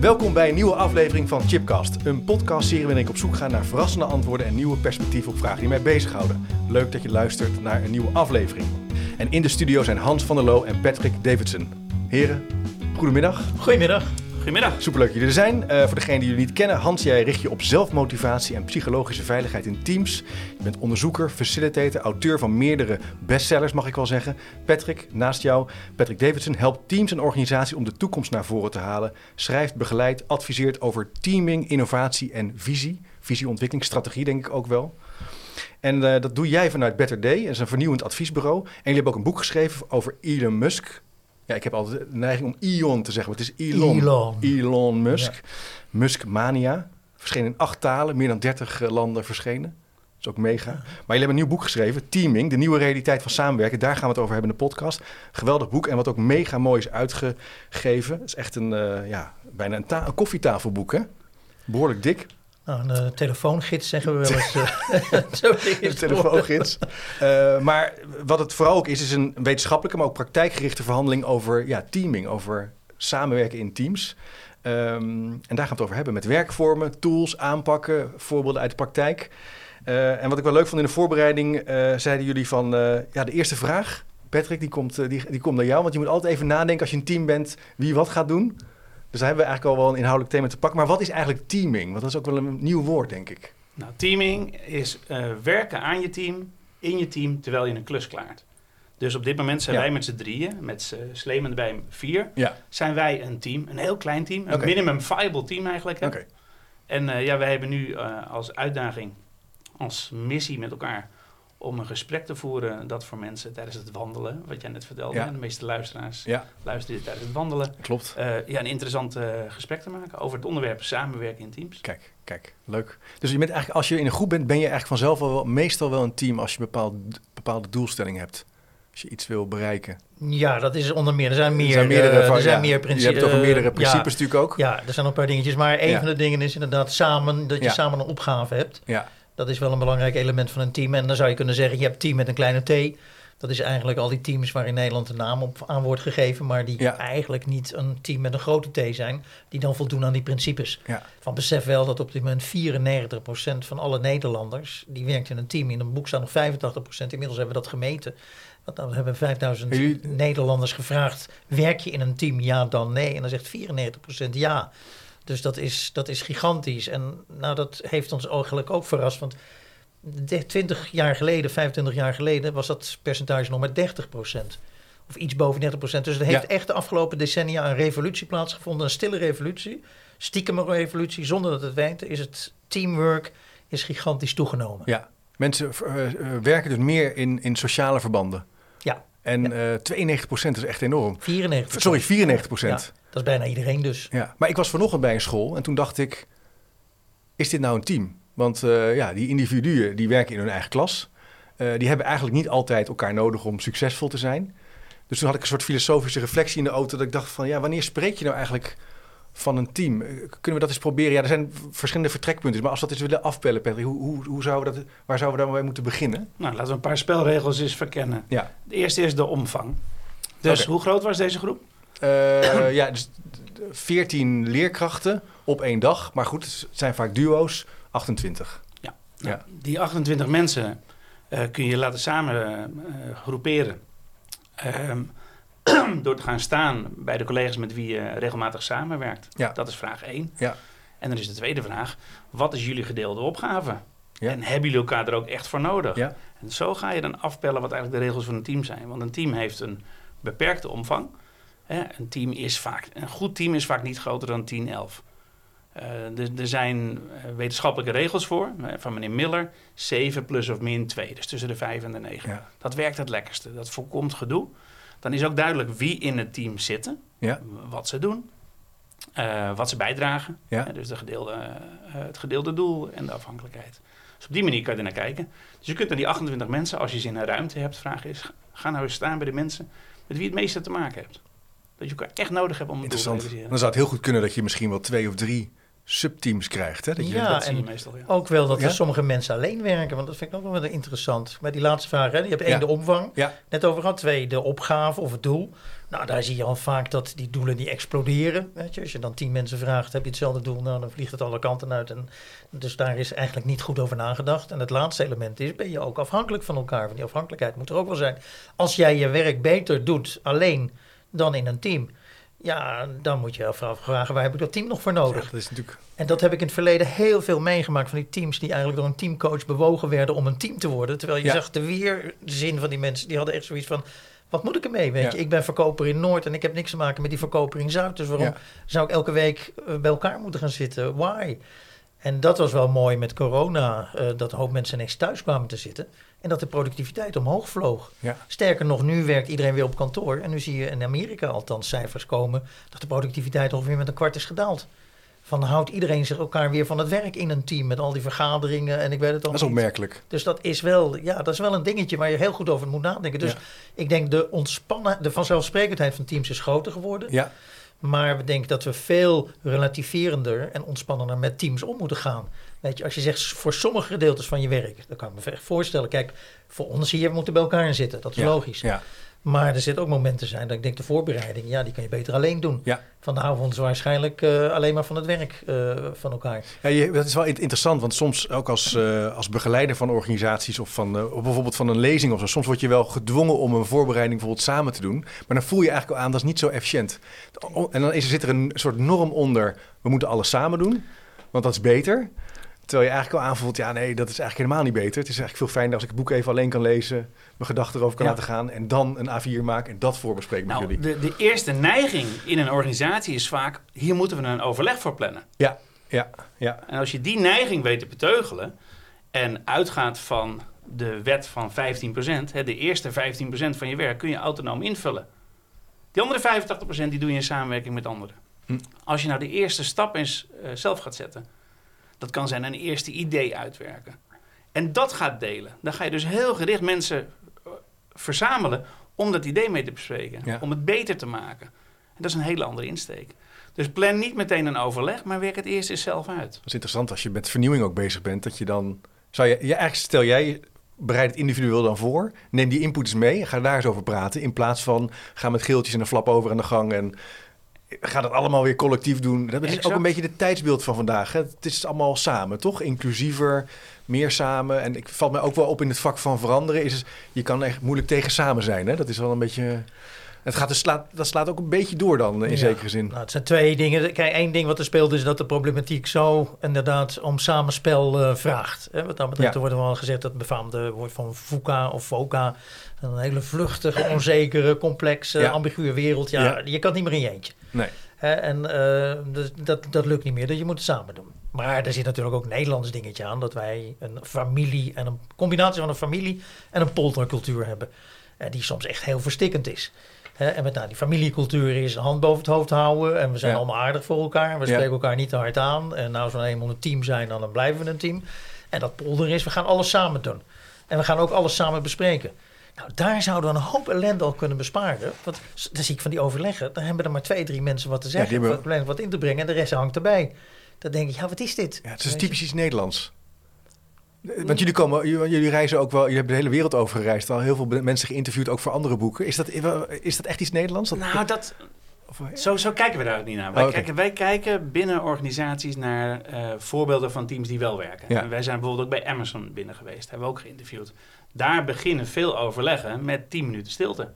Welkom bij een nieuwe aflevering van Chipcast. Een podcastserie waarin ik op zoek ga naar verrassende antwoorden en nieuwe perspectieven op vragen die mij bezighouden. Leuk dat je luistert naar een nieuwe aflevering. En in de studio zijn Hans van der Loo en Patrick Davidson. Heren, goedemiddag. Goedemiddag. Goedemiddag. Superleuk dat jullie er zijn. Voor degenen die jullie niet kennen, Hans, jij richt je op zelfmotivatie en psychologische veiligheid in teams. Je bent onderzoeker, facilitator, auteur van meerdere bestsellers, mag ik wel zeggen. Patrick, naast jou, Patrick Davidson, helpt teams en organisaties om de toekomst naar voren te halen. Schrijft, begeleidt, adviseert over teaming, innovatie en visie. Visieontwikkelingsstrategie, denk ik ook wel. En dat doe jij vanuit Better Day, dat is een vernieuwend adviesbureau. En jullie hebben ook een boek geschreven over Elon Musk. Ja, ik heb altijd de neiging om Ion te zeggen, maar het is Elon. Elon Musk. Ja. Muskmania. Verschenen in 8 talen, meer dan 30 landen verschenen. Dat is ook mega. Ja. Maar jullie hebben een nieuw boek geschreven, Teaming, de nieuwe realiteit van samenwerken. Daar gaan we het over hebben in de podcast. Geweldig boek en wat ook mega mooi is uitgegeven. Het is echt bijna een koffietafelboek, hè? Behoorlijk dik. Nou, een telefoongids zeggen we wel eens. Een telefoongids. Maar wat het vooral ook is een wetenschappelijke, maar ook praktijkgerichte verhandeling over teaming, over samenwerken in teams. En daar gaan we het over hebben met werkvormen, tools, aanpakken, voorbeelden uit de praktijk. En wat ik wel leuk vond in de voorbereiding, zeiden jullie van de eerste vraag. Patrick, die komt naar jou, want je moet altijd even nadenken als je een team bent wie wat gaat doen. Dus daar hebben we eigenlijk al wel een inhoudelijk thema te pakken. Maar wat is eigenlijk teaming? Want dat is ook wel een nieuw woord, denk ik. Nou, teaming is werken aan je team, in je team, terwijl je een klus klaart. Dus op dit moment zijn wij met z'n drieën, met Sleeman erbij 4... zijn wij een team, een heel klein team. Een minimum viable team eigenlijk. Okay. En wij hebben nu als uitdaging, als missie met elkaar om een gesprek te voeren dat voor mensen tijdens het wandelen, wat jij net vertelde, de meeste luisteraars luisteren tijdens het wandelen. Klopt. Een interessant gesprek te maken over het onderwerp samenwerken in teams. Kijk, leuk. Dus je bent eigenlijk, als je in een groep bent, ben je eigenlijk vanzelf al wel, meestal wel een team als je bepaalde doelstelling hebt. Als je iets wil bereiken. Ja, dat is onder meer. Er zijn meer principes. Je hebt toch meerdere principes natuurlijk ook. Ja, er zijn een paar dingetjes. Maar één van de dingen is inderdaad dat je samen een opgave hebt. Ja. Dat is wel een belangrijk element van een team. En dan zou je kunnen zeggen, je hebt team met een kleine t. Dat is eigenlijk al die teams waar in Nederland de naam op aan wordt gegeven, maar die eigenlijk niet een team met een grote t zijn, die dan voldoen aan die principes. Ja. Want besef wel dat op dit moment 94% van alle Nederlanders, die werkt in een team. In een boek staan nog 85%. Inmiddels hebben we dat gemeten. We hebben 5000 Nederlanders gevraagd, werk je in een team? Ja, dan nee. En dan zegt 94% ja. Dus dat is gigantisch. En dat heeft ons eigenlijk ook verrast. Want 25 jaar geleden was dat percentage nog maar 30%. Of iets boven 30%. Dus het heeft echt de afgelopen decennia een revolutie plaatsgevonden. Een stille revolutie. Stiekem een revolutie. Zonder dat het weten is het teamwork is gigantisch toegenomen. Ja, mensen werken dus meer in sociale verbanden. Ja. En 92% is echt enorm. 94%. Ja. Dat is bijna iedereen dus. Ja, maar ik was vanochtend bij een school en toen dacht ik, is dit nou een team? Want die individuen die werken in hun eigen klas. Die hebben eigenlijk niet altijd elkaar nodig om succesvol te zijn. Dus toen had ik een soort filosofische reflectie in de auto dat ik dacht van, wanneer spreek je nou eigenlijk van een team? Kunnen we dat eens proberen? Ja, er zijn verschillende vertrekpunten. Maar als we dat eens willen afpellen, Patrick, waar zouden we daarmee moeten beginnen? Nou, laten we een paar spelregels eens verkennen. Ja. De eerste is de omvang. Dus hoe groot was deze groep? 14 leerkrachten op 1 dag. Maar goed, het zijn vaak duo's, 28. Ja, die 28 mensen kun je laten samen groeperen. Door te gaan staan bij de collega's met wie je regelmatig samenwerkt. Ja. Dat is vraag 1. Ja. En dan is de tweede vraag, wat is jullie gedeelde opgave? Ja. En hebben jullie elkaar er ook echt voor nodig? Ja. En zo ga je dan afpellen wat eigenlijk de regels van een team zijn. Want een team heeft een beperkte omvang. Een team is vaak, een goed team is vaak niet groter dan 10, 11. Er zijn wetenschappelijke regels voor, van meneer Miller, 7 plus of min 2, dus tussen de 5 en de 9. Ja. Dat werkt het lekkerste, dat voorkomt gedoe. Dan is ook duidelijk wie in het team zitten, ja, wat ze doen, wat ze bijdragen. Ja. Dus het gedeelde doel en de afhankelijkheid. Dus op die manier kan je er naar kijken. Dus je kunt naar die 28 mensen, als je ze in een ruimte hebt, vraag is, ga nou eens staan bij de mensen met wie je het meeste te maken hebt. Dat je elkaar echt nodig hebt om het doel te realiseren. Dan zou het heel goed kunnen dat je misschien wel 2 of 3 subteams krijgt. Hè? Dat je meestal, ja. Ook wel dat er sommige mensen alleen werken. Want dat vind ik ook wel interessant. Maar die laatste vraag, hè? Je hebt 1 de omvang. Ja. Net over gehad. 2 de opgave of het doel. Nou, daar zie je al vaak dat die doelen die exploderen. Weet je? Als je dan 10 mensen vraagt, heb je hetzelfde doel? Nou, dan vliegt het alle kanten uit. En dus daar is eigenlijk niet goed over nagedacht. En het laatste element is, ben je ook afhankelijk van elkaar. Want die afhankelijkheid moet er ook wel zijn. Als jij je werk beter doet alleen dan in een team, ja, dan moet je je afvragen, waar heb ik dat team nog voor nodig? Ja, dat is natuurlijk... En dat heb ik in het verleden heel veel meegemaakt van die teams die eigenlijk door een teamcoach bewogen werden om een team te worden. Terwijl je zag de weerzin van die mensen, die hadden echt zoiets van, wat moet ik ermee? Weet je? Ik ben verkoper in Noord en ik heb niks te maken met die verkoper in Zuid. Dus waarom zou ik elke week bij elkaar moeten gaan zitten? Why? En dat was wel mooi met corona, dat een hoop mensen ineens thuis kwamen te zitten. En dat de productiviteit omhoog vloog. Ja. Sterker nog, nu werkt iedereen weer op kantoor. En nu zie je in Amerika althans cijfers komen dat de productiviteit ongeveer met 25% is gedaald. Van houdt iedereen zich elkaar weer van het werk in een team met al die vergaderingen en ik weet het al. Dat is opmerkelijk. Dus dat is wel, dat is wel een dingetje waar je heel goed over moet nadenken. Dus ik denk de vanzelfsprekendheid van teams is groter geworden. Ja. Maar we denken dat we veel relativerender en ontspannender met teams om moeten gaan. Weet je, als je zegt voor sommige gedeeltes van je werk, dat kan ik me echt voorstellen. Kijk, voor ons hier, we moeten bij elkaar in zitten. Dat is logisch. Ja. Maar er zitten ook momenten zijn dat ik denk de voorbereiding, die kan je beter alleen doen. Ja. Van de houden we ons waarschijnlijk alleen maar van het werk van elkaar. Ja, dat is wel interessant, want soms ook als begeleider van organisaties of van bijvoorbeeld van een lezing of zo, soms word je wel gedwongen om een voorbereiding bijvoorbeeld samen te doen. Maar dan voel je eigenlijk al aan, dat is niet zo efficiënt. En dan zit er een soort norm onder, we moeten alles samen doen, want dat is beter. Terwijl je eigenlijk al aanvoelt, nee, dat is eigenlijk helemaal niet beter. Het is eigenlijk veel fijner als ik het boek even alleen kan lezen, mijn gedachten erover kan laten gaan en dan een A4 maak en dat voorbespreek met jullie. De eerste neiging in een organisatie is vaak, hier moeten we een overleg voor plannen. Ja. En als je die neiging weet te beteugelen en uitgaat van de wet van 15%, de eerste 15% van je werk kun je autonoom invullen. Die andere 85% die doe je in samenwerking met anderen. Als je nou de eerste stap eens zelf gaat zetten, dat kan zijn een eerste idee uitwerken. En dat gaat delen. Dan ga je dus heel gericht mensen verzamelen om dat idee mee te bespreken. Ja. Om het beter te maken. En dat is een hele andere insteek. Dus plan niet meteen een overleg, maar werk het eerst eens zelf uit. Dat is interessant als je met vernieuwing ook bezig bent. Dat je dan, bereid het individueel dan voor. Neem die inputs mee en ga daar eens over praten. In plaats van, ga met geeltjes en een flap over aan de gang en gaat het allemaal weer collectief doen. Dat is ook een beetje het tijdsbeeld van vandaag. Hè? Het is allemaal samen, toch? Inclusiever, meer samen. En ik valt mij ook wel op in het vak van veranderen. Je kan echt moeilijk tegen samen zijn. Hè? Dat is wel een beetje... Dat slaat ook een beetje door dan, in zekere zin. Nou, het zijn 2 dingen. Kijk, 1 ding wat er speelt is dat de problematiek zo inderdaad om samenspel vraagt. Wat dat betreft worden we al gezegd dat het befaamde woord van VUCA of VOCA, een hele vluchtige, onzekere, complexe, ambiguë wereld. Ja, je kan het niet meer in je eentje. Nee. Dat lukt niet meer, dus je moet het samen doen. Maar er zit natuurlijk ook een Nederlands dingetje aan, dat wij een familie en een combinatie van een familie en een poldercultuur hebben. Die soms echt heel verstikkend is. En met die familiecultuur is een hand boven het hoofd houden. En we zijn allemaal aardig voor elkaar. We spreken elkaar niet te hard aan. En als we eenmaal een team zijn, dan blijven we een team. En dat polder is, we gaan alles samen doen. En we gaan ook alles samen bespreken. Nou, daar zouden we een hoop ellende al kunnen besparen. Want dan zie ik van die overleggen, dan hebben er maar 2-3 mensen wat te zeggen. Wat in te brengen en de rest hangt erbij. Dan denk ik, wat is dit? Ja, het is typisch iets Nederlands. Want jullie reizen ook wel, jullie hebben de hele wereld over gereisd, al heel veel mensen geïnterviewd, ook voor andere boeken. Is dat echt iets Nederlands? Zo kijken we daar ook niet naar. Wij kijken binnen organisaties naar voorbeelden van teams die wel werken. Ja. En wij zijn bijvoorbeeld ook bij Amazon binnen geweest, hebben we ook geïnterviewd. Daar beginnen veel overleggen met 10 minuten stilte.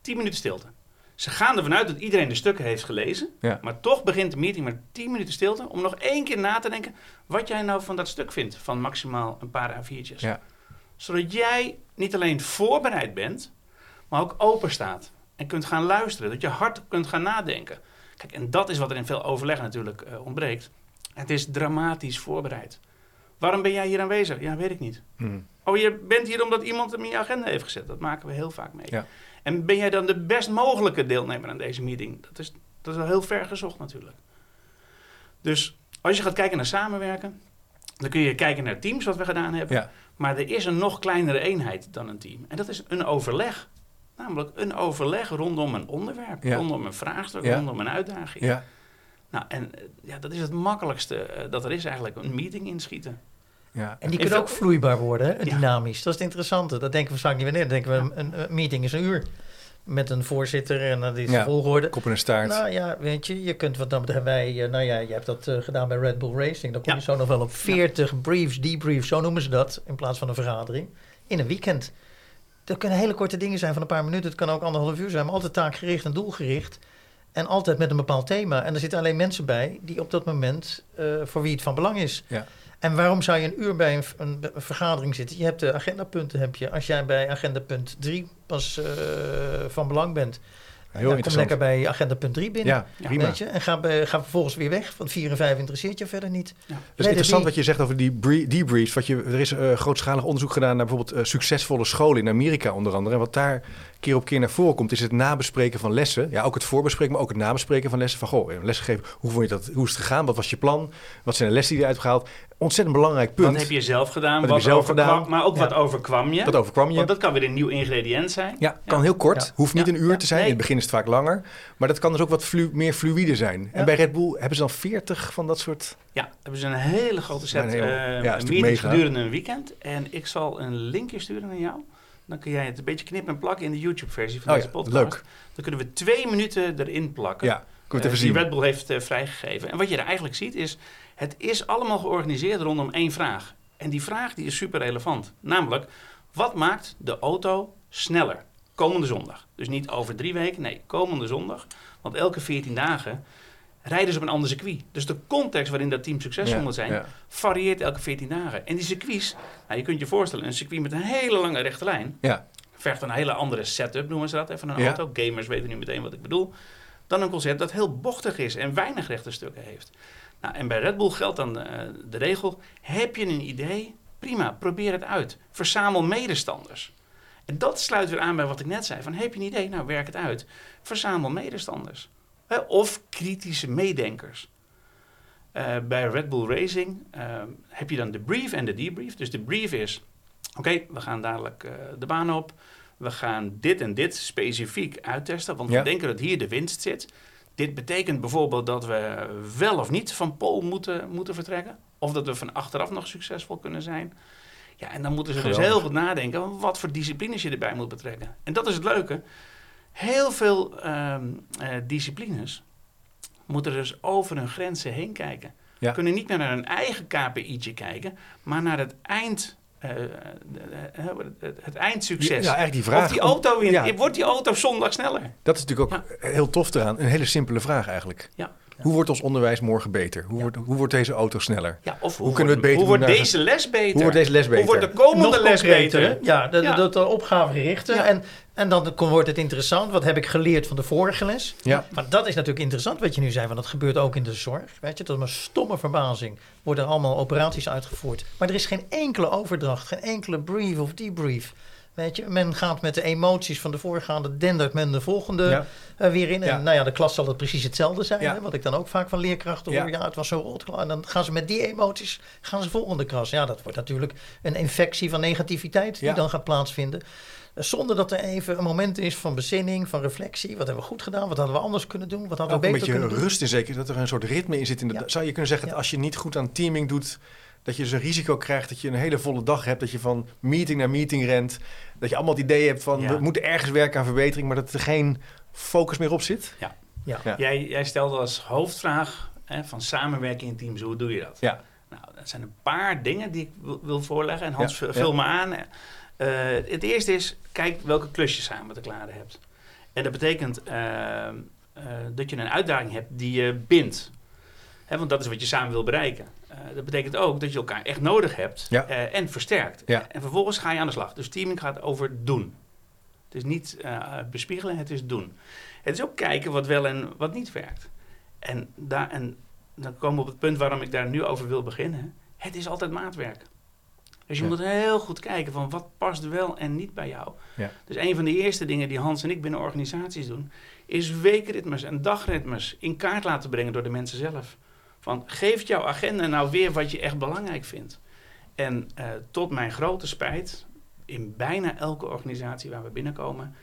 10 minuten stilte. Ze gaan ervan uit dat iedereen de stukken heeft gelezen. Ja. Maar toch begint de meeting met 10 minuten stilte om nog 1 keer na te denken wat jij nou van dat stuk vindt. Van maximaal een paar A4'tjes. Ja. Zodat jij niet alleen voorbereid bent, maar ook open staat. En kunt gaan luisteren. Dat je hard kunt gaan nadenken. Kijk, en dat is wat er in veel overleg natuurlijk ontbreekt. Het is dramatisch voorbereid. Waarom ben jij hier aanwezig? Ja, weet ik niet. Oh, je bent hier omdat iemand hem in je agenda heeft gezet. Dat maken we heel vaak mee. Ja. En ben jij dan de best mogelijke deelnemer aan deze meeting? Dat is wel heel ver gezocht natuurlijk. Dus als je gaat kijken naar samenwerken, dan kun je kijken naar teams, wat we gedaan hebben. Ja. Maar er is een nog kleinere eenheid dan een team. En dat is een overleg. Namelijk een overleg rondom een onderwerp, ja, rondom een vraagstuk, ja, rondom een uitdaging. Ja. Nou, en ja, dat is het makkelijkste dat er is eigenlijk, een meeting inschieten. Ja. En die kunnen ook vloeibaar worden, dynamisch. Ja. Dat is het interessante. Dat denken we vaak niet meer. Dan denken we, een meeting is een uur met een voorzitter en dat is volgorde. Kop en een staart. Nou ja, weet je, je kunt wat dan wij, nou ja, je hebt dat gedaan bij Red Bull Racing. Dan kom je zo nog wel op 40 briefs, debriefs, zo noemen ze dat, in plaats van een vergadering, in een weekend. Dat kunnen hele korte dingen zijn van een paar minuten. Het kan ook 1,5 uur zijn, maar altijd taakgericht en doelgericht. En altijd met een bepaald thema. En er zitten alleen mensen bij die op dat moment, voor wie het van belang is. Ja. En waarom zou je een uur bij een vergadering zitten? Je hebt de agendapunten, heb je. Als jij bij agendapunt 3 pas van belang bent, dan kom lekker bij agendapunt 3 binnen. Ja, ja, prima. Weet je? En ga vervolgens weer weg, want 4 en 5 interesseert je verder niet. Ja. Dus interessant wat je zegt over die debriefs. Er is grootschalig onderzoek gedaan naar bijvoorbeeld succesvolle scholen in Amerika onder andere. En wat daar keer op keer naar voren komt, is het nabespreken van lessen. Ja, ook het voorbespreken, maar ook het nabespreken van lessen. Van, goh, lesgegeven, hoe vond je dat? Hoe is het gegaan? Wat was je plan? Wat zijn de lessen die je eruit gehaald? Ontzettend belangrijk punt. Wat heb je zelf gedaan? Maar ook wat overkwam je? Wat overkwam je? Want dat kan weer een nieuw ingrediënt zijn. Ja, kan heel kort. Ja. Hoeft niet een uur te zijn. Nee. In het begin is het vaak langer. Maar dat kan dus ook wat meer fluïde zijn. Ja. En bij Red Bull hebben ze dan 40 van dat soort... Ja, hebben ze een hele grote set meetings gedurende een weekend. En ik zal een linkje sturen naar jou. Dan kun jij het een beetje knippen en plakken in de YouTube-versie van deze podcast. Leuk. Dan kunnen we 2 minuten erin plakken. Ja, die Red Bull heeft vrijgegeven. En wat je er eigenlijk ziet is, het is allemaal georganiseerd rondom 1 vraag. En die vraag die is super relevant. Namelijk, wat maakt de auto sneller komende zondag? Dus niet over 3 weken, nee, komende zondag. Want elke 14 dagen rijden ze op een ander circuit. Dus de context waarin dat team succesvol moet zijn, varieert elke 14 dagen. En die circuits, nou, je kunt je voorstellen, een circuit met een hele lange rechte lijn, vergt een hele andere setup, noemen ze dat, van een auto. Gamers weten nu meteen wat ik bedoel. Dan een concept dat heel bochtig is en weinig rechte stukken heeft. Nou, en bij Red Bull geldt dan de regel, heb je een idee? Prima, probeer het uit. Verzamel medestanders. En dat sluit weer aan bij wat ik net zei, van heb je een idee? Nou, werk het uit. Verzamel medestanders. Of kritische meedenkers. Bij Red Bull Racing heb je dan de brief en de debrief. Dus de brief is, oké, we gaan dadelijk de baan op. We gaan dit en dit specifiek uittesten, want we denken dat hier de winst zit. Dit betekent bijvoorbeeld dat we wel of niet van pole moeten vertrekken. Of dat we van achteraf nog succesvol kunnen zijn. Ja, en dan moeten ze dus heel goed nadenken wat voor disciplines je erbij moet betrekken. En dat is het leuke. Heel veel disciplines moeten dus over hun grenzen heen kijken. Ja. Kunnen niet meer naar hun eigen KPI'tje kijken, maar naar het eind. Het eindsucces. Ja, eigenlijk die vraag. Wordt die auto zondag sneller? Dat is natuurlijk ook heel tof eraan. Een hele simpele vraag eigenlijk. Ja. Hoe wordt ons onderwijs morgen beter? Hoe wordt deze auto sneller? Ja, of hoe wordt deze les beter? Hoe wordt de komende les beter? Ja, dat opgave gerichte. Ja. En dan wordt het interessant. Wat heb ik geleerd van de vorige les? Ja. Maar dat is natuurlijk interessant wat je nu zei. Want dat gebeurt ook in de zorg. Weet je, tot mijn stomme verbazing worden allemaal operaties uitgevoerd. Maar er is geen enkele overdracht. Geen enkele brief of debrief. Weet je, men gaat met de emoties van de voorgaande, dendert men de volgende weer in. En de klas zal het precies hetzelfde zijn. Ja. Hè? Wat ik dan ook vaak van leerkrachten hoor. Ja, het was zo rot. En dan gaan ze met die emoties, gaan ze volgende klas. Ja, dat wordt natuurlijk een infectie van negativiteit die dan gaat plaatsvinden. Zonder dat er even een moment is van bezinning, van reflectie. Wat hebben we goed gedaan? Wat hadden we anders kunnen doen? Wat hadden we beter kunnen doen? Ook een beetje rust in zeker, dat er een soort ritme in zit. Zou je kunnen zeggen dat als je niet goed aan teaming doet, dat je dus een risico krijgt dat je een hele volle dag hebt, dat je van meeting naar meeting rent, dat je allemaal het idee hebt van we moeten ergens werken aan verbetering, maar dat er geen focus meer op zit? Ja. Ja. Ja. Jij stelde als hoofdvraag van samenwerking in teams, hoe doe je dat? Ja. Nou, dat zijn een paar dingen die ik wil voorleggen en Hans vul me aan. Het eerste is, kijk welke klus je samen te klaren hebt. En dat betekent dat je een uitdaging hebt die je bindt. Want dat is wat je samen wil bereiken. Dat betekent ook dat je elkaar echt nodig hebt en versterkt. Ja. En vervolgens ga je aan de slag. Dus teaming gaat over doen. Het is niet bespiegelen, het is doen. Het is ook kijken wat wel en wat niet werkt. En dan komen we op het punt waarom ik daar nu over wil beginnen. Het is altijd maatwerk. Dus je moet heel goed kijken van wat past wel en niet bij jou. Ja. Dus een van de eerste dingen die Hans en ik binnen organisaties doen, is weekritmes en dagritmes in kaart laten brengen door de mensen zelf. Van geeft jouw agenda nou weer wat je echt belangrijk vindt? En tot mijn grote spijt, in bijna elke organisatie waar we binnenkomen,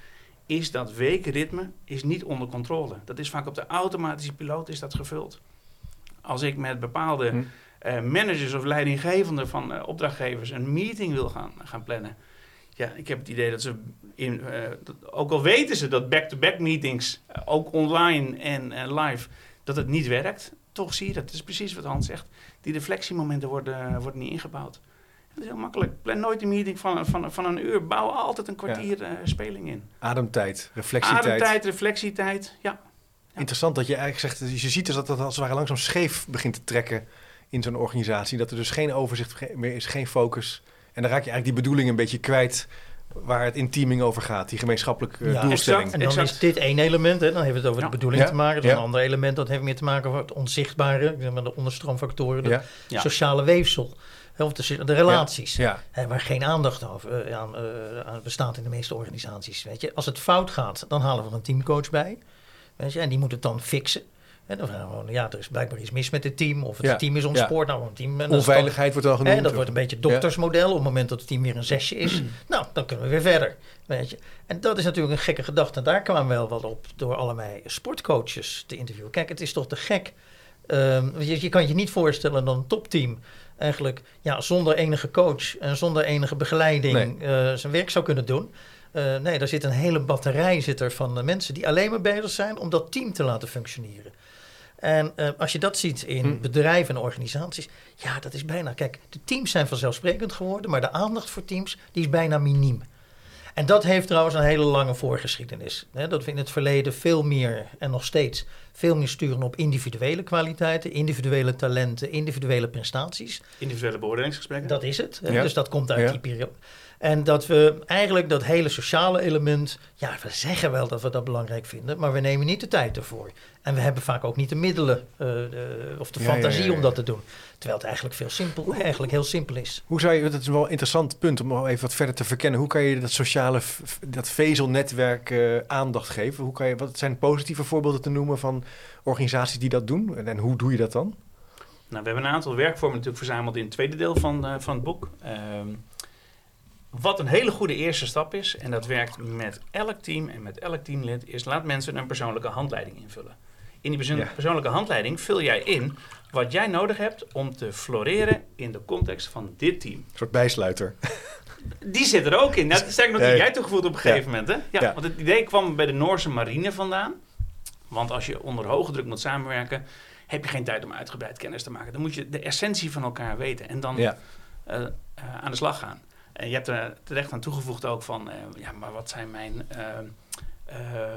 is dat weekritme is niet onder controle. Dat is vaak op de automatische piloot is dat gevuld. Als ik met bepaalde managers of leidinggevenden van opdrachtgevers een meeting wil gaan plannen. Ja, ik heb het idee dat ze, ook al weten ze dat back-to-back meetings, ook online en live, dat het niet werkt. Toch zie je dat. Dat is precies wat Hans zegt. Die reflectiemomenten worden niet ingebouwd. Dat is heel makkelijk. Plan nooit een meeting van een uur. Bouw altijd een kwartier speling in. Ademtijd, reflectietijd. Ja. Interessant dat je eigenlijk zegt, je ziet dus dat als het ware langzaam scheef begint te trekken in zo'n organisatie. Dat er dus geen overzicht meer is, geen focus. En dan raak je eigenlijk die bedoeling een beetje kwijt waar het in teaming over gaat, die gemeenschappelijke doelstelling. Exact, en dan is dit één element, hè? Dan hebben we het over de bedoeling te maken. Dan een ander element, dat heeft meer te maken met het onzichtbare, de onderstroomfactoren, de sociale weefsel. Of de relaties, waar geen aandacht aan bestaat in de meeste organisaties. Weet je? Als het fout gaat, dan halen we er een teamcoach bij. Weet je? En die moet het dan fixen. En dan gewoon, er is blijkbaar iets mis met het team. Of het team is ontspoord. Ja. Onveiligheid wordt al genoemd. En dat wordt een beetje het doktersmodel. Op het moment dat het team weer een 6 is. Dan kunnen we weer verder. Weet je. En dat is natuurlijk een gekke gedachte. En daar kwamen we wel wat op door allerlei sportcoaches te interviewen. Kijk, het is toch te gek. Je kan je niet voorstellen dat een topteam eigenlijk zonder enige coach en zonder enige begeleiding zijn werk zou kunnen doen. Nee, daar zit een hele batterij van mensen die alleen maar bezig zijn om dat team te laten functioneren. En als je dat ziet in bedrijven en organisaties, dat is bijna... Kijk, de teams zijn vanzelfsprekend geworden, maar de aandacht voor teams, die is bijna miniem. En dat heeft trouwens een hele lange voorgeschiedenis. Hè? Dat we in het verleden veel meer, en nog steeds, veel meer sturen op individuele kwaliteiten, individuele talenten, individuele prestaties. Individuele beoordelingsgesprekken. Dat is het. Ja. Dus dat komt uit die periode. En dat we eigenlijk dat hele sociale element... we zeggen wel dat we dat belangrijk vinden, maar we nemen niet de tijd ervoor. En we hebben vaak ook niet de middelen of de fantasie om dat te doen. Terwijl het eigenlijk heel simpel is. Hoe zou je... Dat is wel een interessant punt om even wat verder te verkennen. Hoe kan je dat sociale, dat vezelnetwerk aandacht geven? Wat zijn positieve voorbeelden te noemen van organisaties die dat doen? En hoe doe je dat dan? Nou, we hebben een aantal werkvormen natuurlijk verzameld in het tweede deel van het boek. Wat een hele goede eerste stap is, en dat werkt met elk team en met elk teamlid, is laat mensen een persoonlijke handleiding invullen. In die persoonlijke handleiding vul jij in wat jij nodig hebt om te floreren in de context van dit team. Een soort bijsluiter. Die zit er ook in. Dat is eigenlijk nog die jij toegevoegd op een gegeven moment. Hè? Ja, want het idee kwam bij de Noorse marine vandaan. Want als je onder hoge druk moet samenwerken, heb je geen tijd om uitgebreid kennis te maken. Dan moet je de essentie van elkaar weten en dan aan de slag gaan. En je hebt er terecht aan toegevoegd ook van... maar wat zijn mijn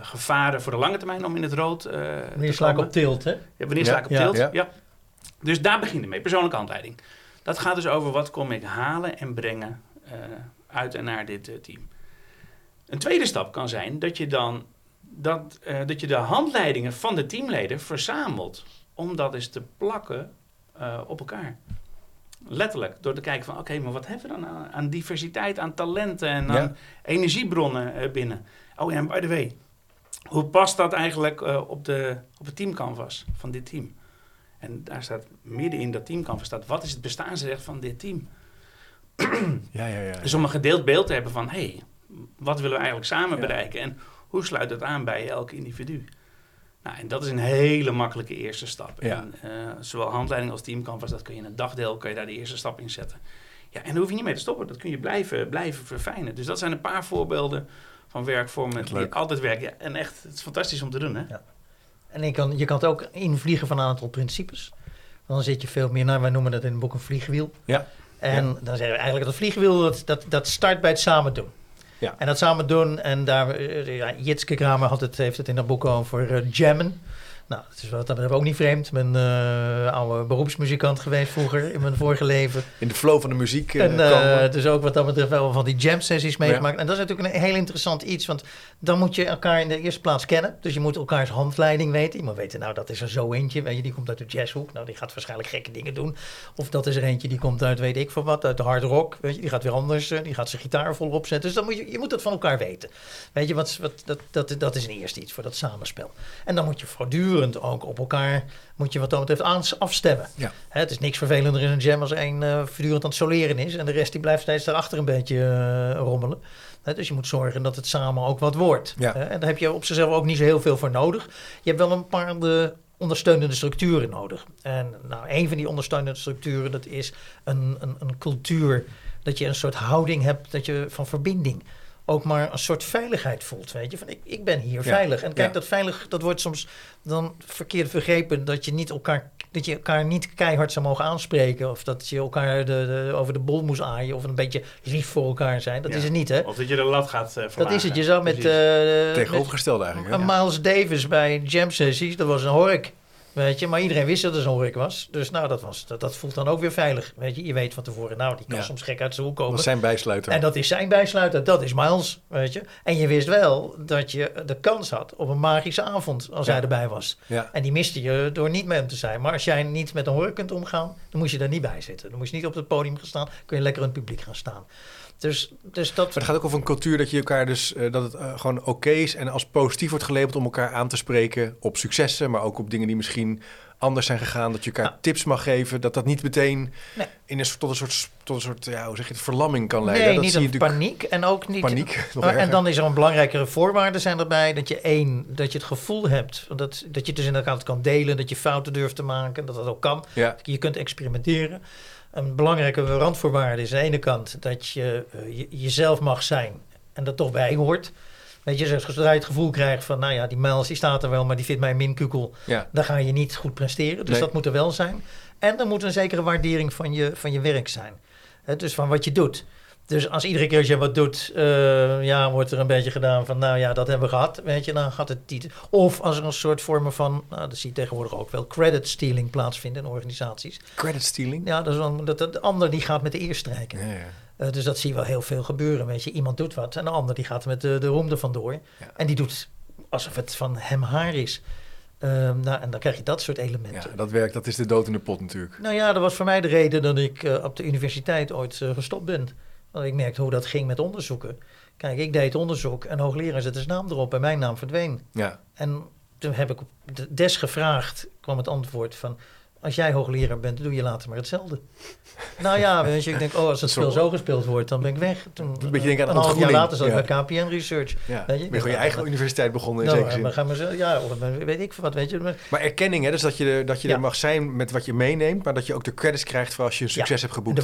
gevaren voor de lange termijn om in het rood te komen? Wanneer sla ik op tilt, hè? Ja, wanneer sla ik op tilt, ja. Dus daar begin je mee, persoonlijke handleiding. Dat gaat dus over wat kom ik halen en brengen uit en naar dit team. Een tweede stap kan zijn dat je dan dat je de handleidingen van de teamleden verzamelt... om dat eens te plakken op elkaar. Letterlijk, door te kijken van maar wat hebben we dan aan diversiteit, aan talenten en aan energiebronnen binnen? Oh ja, en by the way, hoe past dat eigenlijk op het teamcanvas van dit team? En daar staat midden in dat teamcanvas, staat wat is het bestaansrecht van dit team? Dus om een gedeeld beeld te hebben van, wat willen we eigenlijk samen bereiken? En hoe sluit dat aan bij elk individu? Nou, en dat is een hele makkelijke eerste stap. Ja. En, zowel handleiding als teamcanvas, dat kun je in een dagdeel, kun je daar de eerste stap in zetten. Ja, en daar hoef je niet mee te stoppen. Dat kun je blijven verfijnen. Dus dat zijn een paar voorbeelden van werkvormen die altijd werken. Ja, en echt, het is fantastisch om te doen, hè? Ja. En je kan het ook invliegen van een aantal principes. Dan zit je veel meer wij noemen dat in het boek een vliegwiel. Ja. En dan zeggen we eigenlijk dat vliegwiel, dat start bij het samen doen. Ja. En dat samen doen. En daar, Jitske Kramer heeft het in haar boek over jammen. Nou, dat is wat dat betreft ook niet vreemd. Ik ben oude beroepsmuzikant geweest vroeger in mijn vorige leven. In de flow van de muziek komen. Dus ook wat dat betreft wel van die jam sessies meegemaakt. Ja. En dat is natuurlijk een heel interessant iets. Want dan moet je elkaar in de eerste plaats kennen. Dus je moet elkaars handleiding weten. Je moet weten, nou dat is er zo eentje. Weet je, die komt uit de jazzhoek. Nou, die gaat waarschijnlijk gekke dingen doen. Of dat is er eentje die komt uit, weet ik van wat, uit de hard rock. Weet je, die gaat weer anders. Die gaat zijn gitaar volop zetten. Dus dan moet je moet dat van elkaar weten. Weet je, dat is een eerste iets voor dat samenspel. En dan moet je voortdurend ook op elkaar moet je wat dat betreft afstemmen. Ja. Het is niks vervelender in een jam als één voortdurend aan het soleren is en de rest die blijft steeds daarachter een beetje rommelen. Dus je moet zorgen dat het samen ook wat wordt. Ja. En daar heb je op zichzelf ook niet zo heel veel voor nodig. Je hebt wel een paar ondersteunende structuren nodig. En nou, een van die ondersteunende structuren dat is een cultuur, dat je een soort houding hebt, dat je van verbinding ook maar een soort veiligheid voelt, weet je. Van ik ben hier veilig. En kijk, dat veilig, dat wordt soms dan verkeerd begrepen, dat je elkaar niet keihard zou mogen aanspreken, of dat je elkaar over de bol moest aaien, of een beetje lief voor elkaar zijn. Dat is het niet, hè? Of dat je de lat gaat verlagen. Dat is het. Je zou met tegenovergesteld eigenlijk. Miles Davis bij jam sessies, dat was een hork. Weet je, maar iedereen wist dat het een hork was. Dus nou, dat voelt dan ook weer veilig. Weet je, je weet van tevoren, nou, die kan soms gek uit zijn hoek komen. Dat is zijn bijsluiter. En dat is zijn bijsluiter, dat is Miles, weet je. En je wist wel dat je de kans had op een magische avond als hij erbij was. Ja. En die miste je door niet met hem te zijn. Maar als jij niet met een hork kunt omgaan, dan moest je daar niet bij zitten. Dan moest je niet op het podium gaan staan, kun je lekker in het publiek gaan staan. Dus dat... Maar het gaat ook over een cultuur dat je elkaar dus dat het gewoon oké is en als positief wordt gelabeld om elkaar aan te spreken op successen, maar ook op dingen die misschien anders zijn gegaan, dat je elkaar tips mag geven, dat niet meteen in een soort ja, hoe zeg je het, verlamming kan leiden. Nee, dat niet zie je paniek en ook niet... Paniek, en dan is er een belangrijkere voorwaarde zijn erbij, dat je het gevoel hebt, dat je het dus inderdaad kan delen, dat je fouten durft te maken, dat ook kan. Ja. Je kunt experimenteren. Een belangrijke randvoorwaarde is aan de ene kant dat je jezelf mag zijn en dat toch bij hoort. Weet je, zodra je het gevoel krijgt van, nou ja, die Miles die staat er wel, maar die vindt mij een minkukel. Ja. Dan ga je niet goed presteren, dus dat moet er wel zijn. En er moet een zekere waardering van je werk zijn. Dus van wat je doet. Dus als iedere keer als je wat doet, wordt er een beetje gedaan van, nou ja, dat hebben we gehad, weet je, dan gaat het niet. Of als er een soort vormen van, nou, dat zie je tegenwoordig ook wel, credit stealing plaatsvindt in organisaties. Credit stealing? Ja, dat de ander die gaat met de eer strijken. Ja, ja. Dus dat zie je wel heel veel gebeuren, weet je. Iemand doet wat en de ander die gaat met de roem er vandoor. Ja. En die doet alsof het van hem haar is. En dan krijg je dat soort elementen. Ja, dat werkt, dat is de dood in de pot natuurlijk. Nou ja, dat was voor mij de reden dat ik op de universiteit ooit gestopt ben. Want ik merkte hoe dat ging met onderzoeken. Kijk, ik deed onderzoek en hoogleraar zette zijn naam erop en mijn naam verdween. Ja. En toen heb ik op de desk gevraagd, kwam het antwoord van, als jij hoogleraar bent, doe je later maar hetzelfde. Nou ja, weet je, ik denk, als het spel zo gespeeld wordt, dan ben ik weg. Toen, een half jaar later zat ik bij KPN Research. Ja. Weet je? Ben je gewoon je eigen universiteit begonnen in zekere zin. Maar gaan we, of weet ik wat, weet je. Maar erkenning, hè, dus dat je er mag zijn met wat je meeneemt, maar dat je ook de credits krijgt voor als je een succes hebt geboekt. De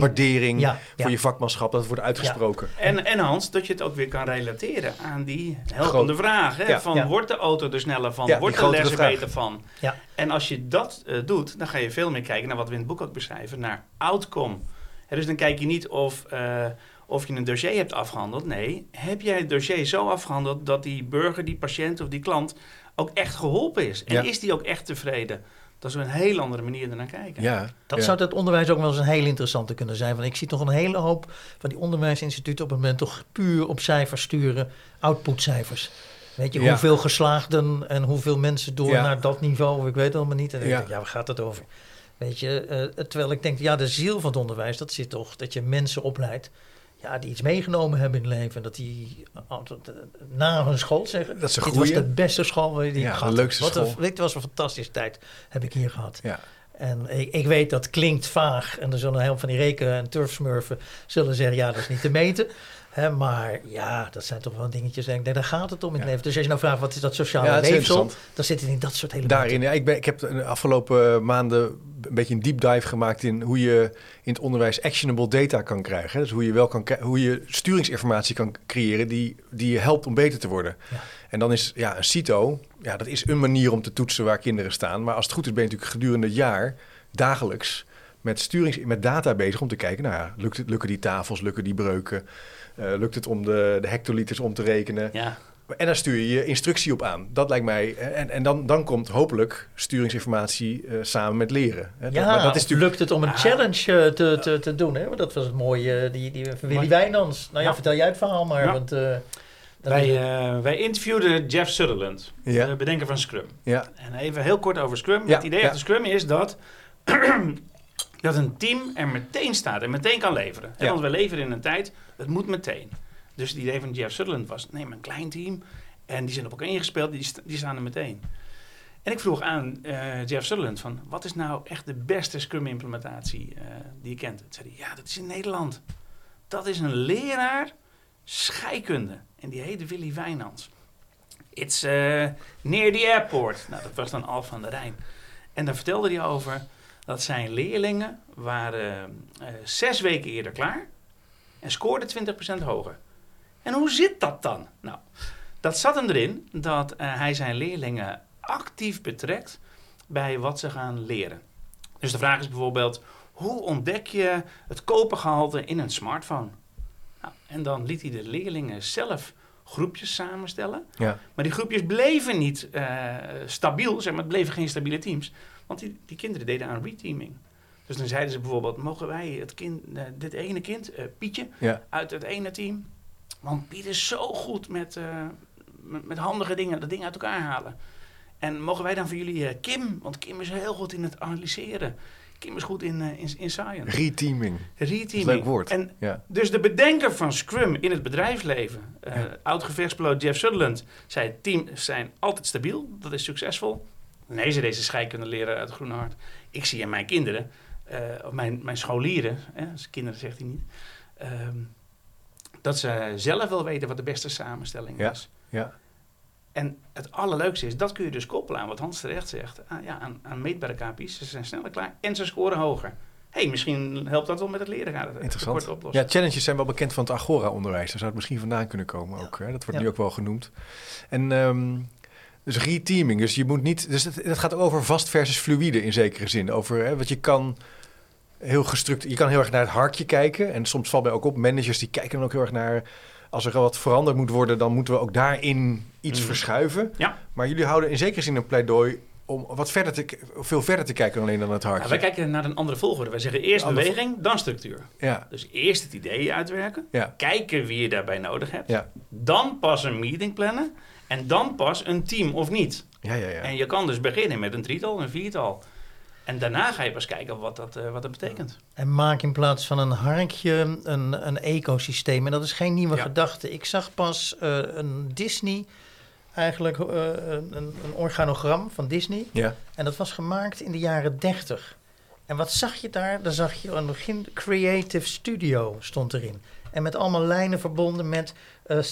waardering. Voor je vakmanschap, dat wordt uitgesproken. Ja. En Hans, dat je het ook weer kan relateren aan die helpende vraag. Hè, van, wordt de auto er sneller van? Wordt de les er beter van? Ja. En als je dat doet, dan ga je veel meer kijken naar wat we in het boek ook beschrijven, naar outcome. He, dus dan kijk je niet of je een dossier hebt afgehandeld. Nee, heb jij het dossier zo afgehandeld dat die burger, die patiënt of die klant ook echt geholpen is? En is die ook echt tevreden? Dat is een heel andere manier ernaar kijken. Ja, dat zou dat onderwijs ook wel eens een heel interessante kunnen zijn. Want ik zie toch een hele hoop van die onderwijsinstituten op het moment toch puur op cijfers sturen, outputcijfers. Weet je, hoeveel geslaagden en hoeveel mensen door naar dat niveau, of ik weet het allemaal niet. En ik denk, waar gaat het over? Weet je, terwijl ik denk, de ziel van het onderwijs, dat zit toch, dat je mensen opleidt, die iets meegenomen hebben in het leven. En dat die na hun school zeggen, dat ze dit was de beste school die ik had. De leukste school. Dit was een fantastische tijd, heb ik hier gehad. Ja. En ik weet, dat klinkt vaag. En er zullen heel van die reken en turfsmurfen zullen zeggen, dat is niet te meten. He, maar dat zijn toch wel dingetjes. En ik denk, daar gaat het om in het leven. Dus als je nou vraagt, wat is dat sociale leefsel? Dan zit het in dat soort elementen. Daarin, ik heb de afgelopen maanden een beetje een deep dive gemaakt in hoe je in het onderwijs actionable data kan krijgen. Dus hoe je sturingsinformatie kan creëren die je helpt om beter te worden. Ja. En dan is een CITO, dat is een manier om te toetsen waar kinderen staan. Maar als het goed is, ben je natuurlijk gedurende het jaar dagelijks met data bezig om te kijken, lukken die tafels, lukken die breuken? Lukt het om de hectoliters om te rekenen? Ja. En daar stuur je je instructie op aan. Dat lijkt mij. En dan komt hopelijk sturingsinformatie samen met leren. Hè. Ja, maar dat is natuurlijk... lukt het om een challenge te doen. Hè? Want dat was het mooie, die Willy Wijnands. Nou ja, vertel jij het verhaal maar. Ja. Want, wij interviewden Jeff Sutherland, de bedenker van Scrum. Ja. En even heel kort over Scrum. Ja. Het idee achter Scrum is dat een team er meteen staat en meteen kan leveren. Ja. Want we leveren in een tijd, het moet meteen. Dus het idee van Jeff Sutherland was, neem een klein team. En die zijn op elkaar ingespeeld, die staan er meteen. En ik vroeg aan Jeff Sutherland van, wat is nou echt de beste Scrum implementatie die je kent? Toen zei hij, ja, dat is in Nederland. Dat is een leraar scheikunde. En die heette Willy Wijnands. It's near the airport. Nou, dat was dan Al van der Rijn. En daar vertelde hij over dat zijn leerlingen waren 6 weken eerder klaar. En scoorden 20% hoger. En hoe zit dat dan? Nou, dat zat hem erin dat hij zijn leerlingen actief betrekt bij wat ze gaan leren. Dus de vraag is bijvoorbeeld, hoe ontdek je het kopergehalte in een smartphone? Nou, en dan liet hij de leerlingen zelf groepjes samenstellen. Ja. Maar die groepjes bleven niet stabiel, zeg maar, het bleven geen stabiele teams. Want die kinderen deden aan reteaming. Dus dan zeiden ze bijvoorbeeld, mogen wij dit ene kind, Pietje, uit het ene team... Want Piet is zo goed met handige dingen, dat ding uit elkaar halen. En mogen wij dan voor jullie Kim, want Kim is heel goed in het analyseren. Kim is goed in science. Reteaming. Leuk woord. En dus de bedenker van Scrum in het bedrijfsleven, oud-gevechtspiloot Jeff Sutherland, zei teams zijn altijd stabiel, dat is succesvol. Nee, ze deze scheikunde leren uit het groene hart. Ik zie in mijn kinderen, of mijn scholieren, kinderen zegt hij niet... dat ze zelf wel weten wat de beste samenstelling is. Ja. En het allerleukste is, dat kun je dus koppelen aan wat Hans terecht zegt. Aan meetbare KPI's. Ze zijn sneller klaar en ze scoren hoger. Misschien helpt dat wel met het leren. Interessant. Ja, challenges zijn wel bekend van het Agora-onderwijs. Daar zou het misschien vandaan kunnen komen ook. Hè? Dat wordt nu ook wel genoemd. En... dus reteaming. Dus je moet niet... Dus het gaat over vast versus fluïde in zekere zin. Over wat je kan... Heel gestructureerd. Je kan heel erg naar het hartje kijken. En soms valt mij ook op, managers die kijken dan ook heel erg naar... als er wat veranderd moet worden, dan moeten we ook daarin iets verschuiven. Ja. Maar jullie houden in zekere zin een pleidooi om wat verder veel verder te kijken alleen dan het hartje. Ja, wij kijken naar een andere volgorde. Wij zeggen eerst beweging, dan structuur. Ja. Dus eerst het idee uitwerken. Ja. Kijken wie je daarbij nodig hebt. Ja. Dan pas een meeting plannen. En dan pas een team of niet. Ja. En je kan dus beginnen met een drietal, een viertal... En daarna ga je pas kijken wat dat betekent. En maak in plaats van een harkje een ecosysteem. En dat is geen nieuwe gedachte. Ik zag pas een Disney, eigenlijk een organogram van Disney. Ja. En dat was gemaakt in de jaren 30. En wat zag je daar? Daar zag je aan het begin Creative Studio stond erin. En met allemaal lijnen verbonden met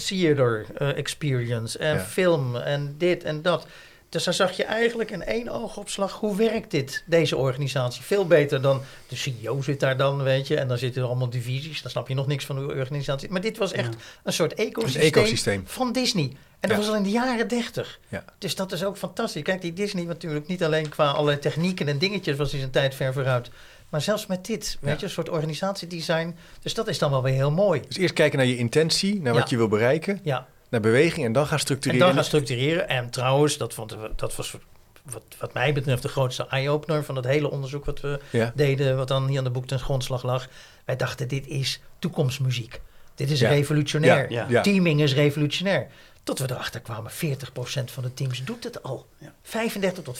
theater experience en film en dit en dat... Dus daar zag je eigenlijk in 1 oogopslag, hoe werkt dit, deze organisatie? Veel beter dan, de CEO zit daar dan, weet je, en dan zitten er allemaal divisies. Dan snap je nog niks van hoe organisatie... Maar dit was echt een soort ecosysteem van Disney. En dat was al in de jaren 30. Ja. Dus dat is ook fantastisch. Kijk, die Disney natuurlijk niet alleen qua allerlei technieken en dingetjes was in zijn tijd ver vooruit... Maar zelfs met dit, weet je, een soort organisatiedesign. Dus dat is dan wel weer heel mooi. Dus eerst kijken naar je intentie, naar wat je wil bereiken... Ja. Naar beweging en dan gaan structureren. En trouwens, dat was wat mij betreft de grootste eye-opener van het hele onderzoek wat we deden, wat dan hier aan de boek ten grondslag lag. Wij dachten, dit is toekomstmuziek. Dit is revolutionair. Ja. Ja. Teaming is revolutionair. Tot we erachter kwamen, 40% van de teams doet het al. Ja. 35 tot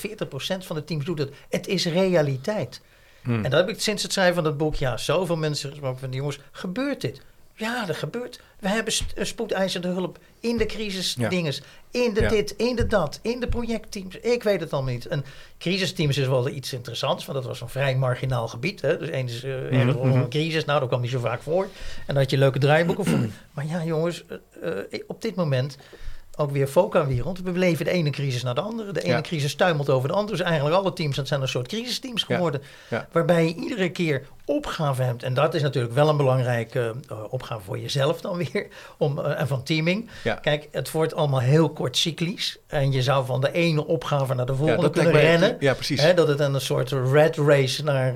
40% van de teams doet het. Het is realiteit. En dat heb ik sinds het schrijven van dat boek, zoveel mensen gesproken van die jongens, gebeurt dit? Ja, dat gebeurt. We hebben spoedeisende hulp in de crisisdinges, in de dit, in de dat, in de projectteams. Ik weet het allemaal niet. En crisisteams is wel iets interessants, want dat was een vrij marginaal gebied. Hè? Dus eens is een crisis, nou, dat kwam niet zo vaak voor. En dat je leuke draaiboeken voor. Maar ja, jongens, op dit moment... Ook weer VUCA-wereld. We beleven de ene crisis naar de andere. De ene crisis stuimelt over de andere. Dus eigenlijk alle teams, dat zijn een soort crisisteams geworden. Ja. Waarbij je iedere keer opgave hebt. En dat is natuurlijk wel een belangrijke opgave voor jezelf dan weer. En van teaming. Ja. Kijk, het wordt allemaal heel kort cyclisch. En je zou van de ene opgave naar de volgende kunnen rennen. Ja, precies. Hè, dat het een soort rat race naar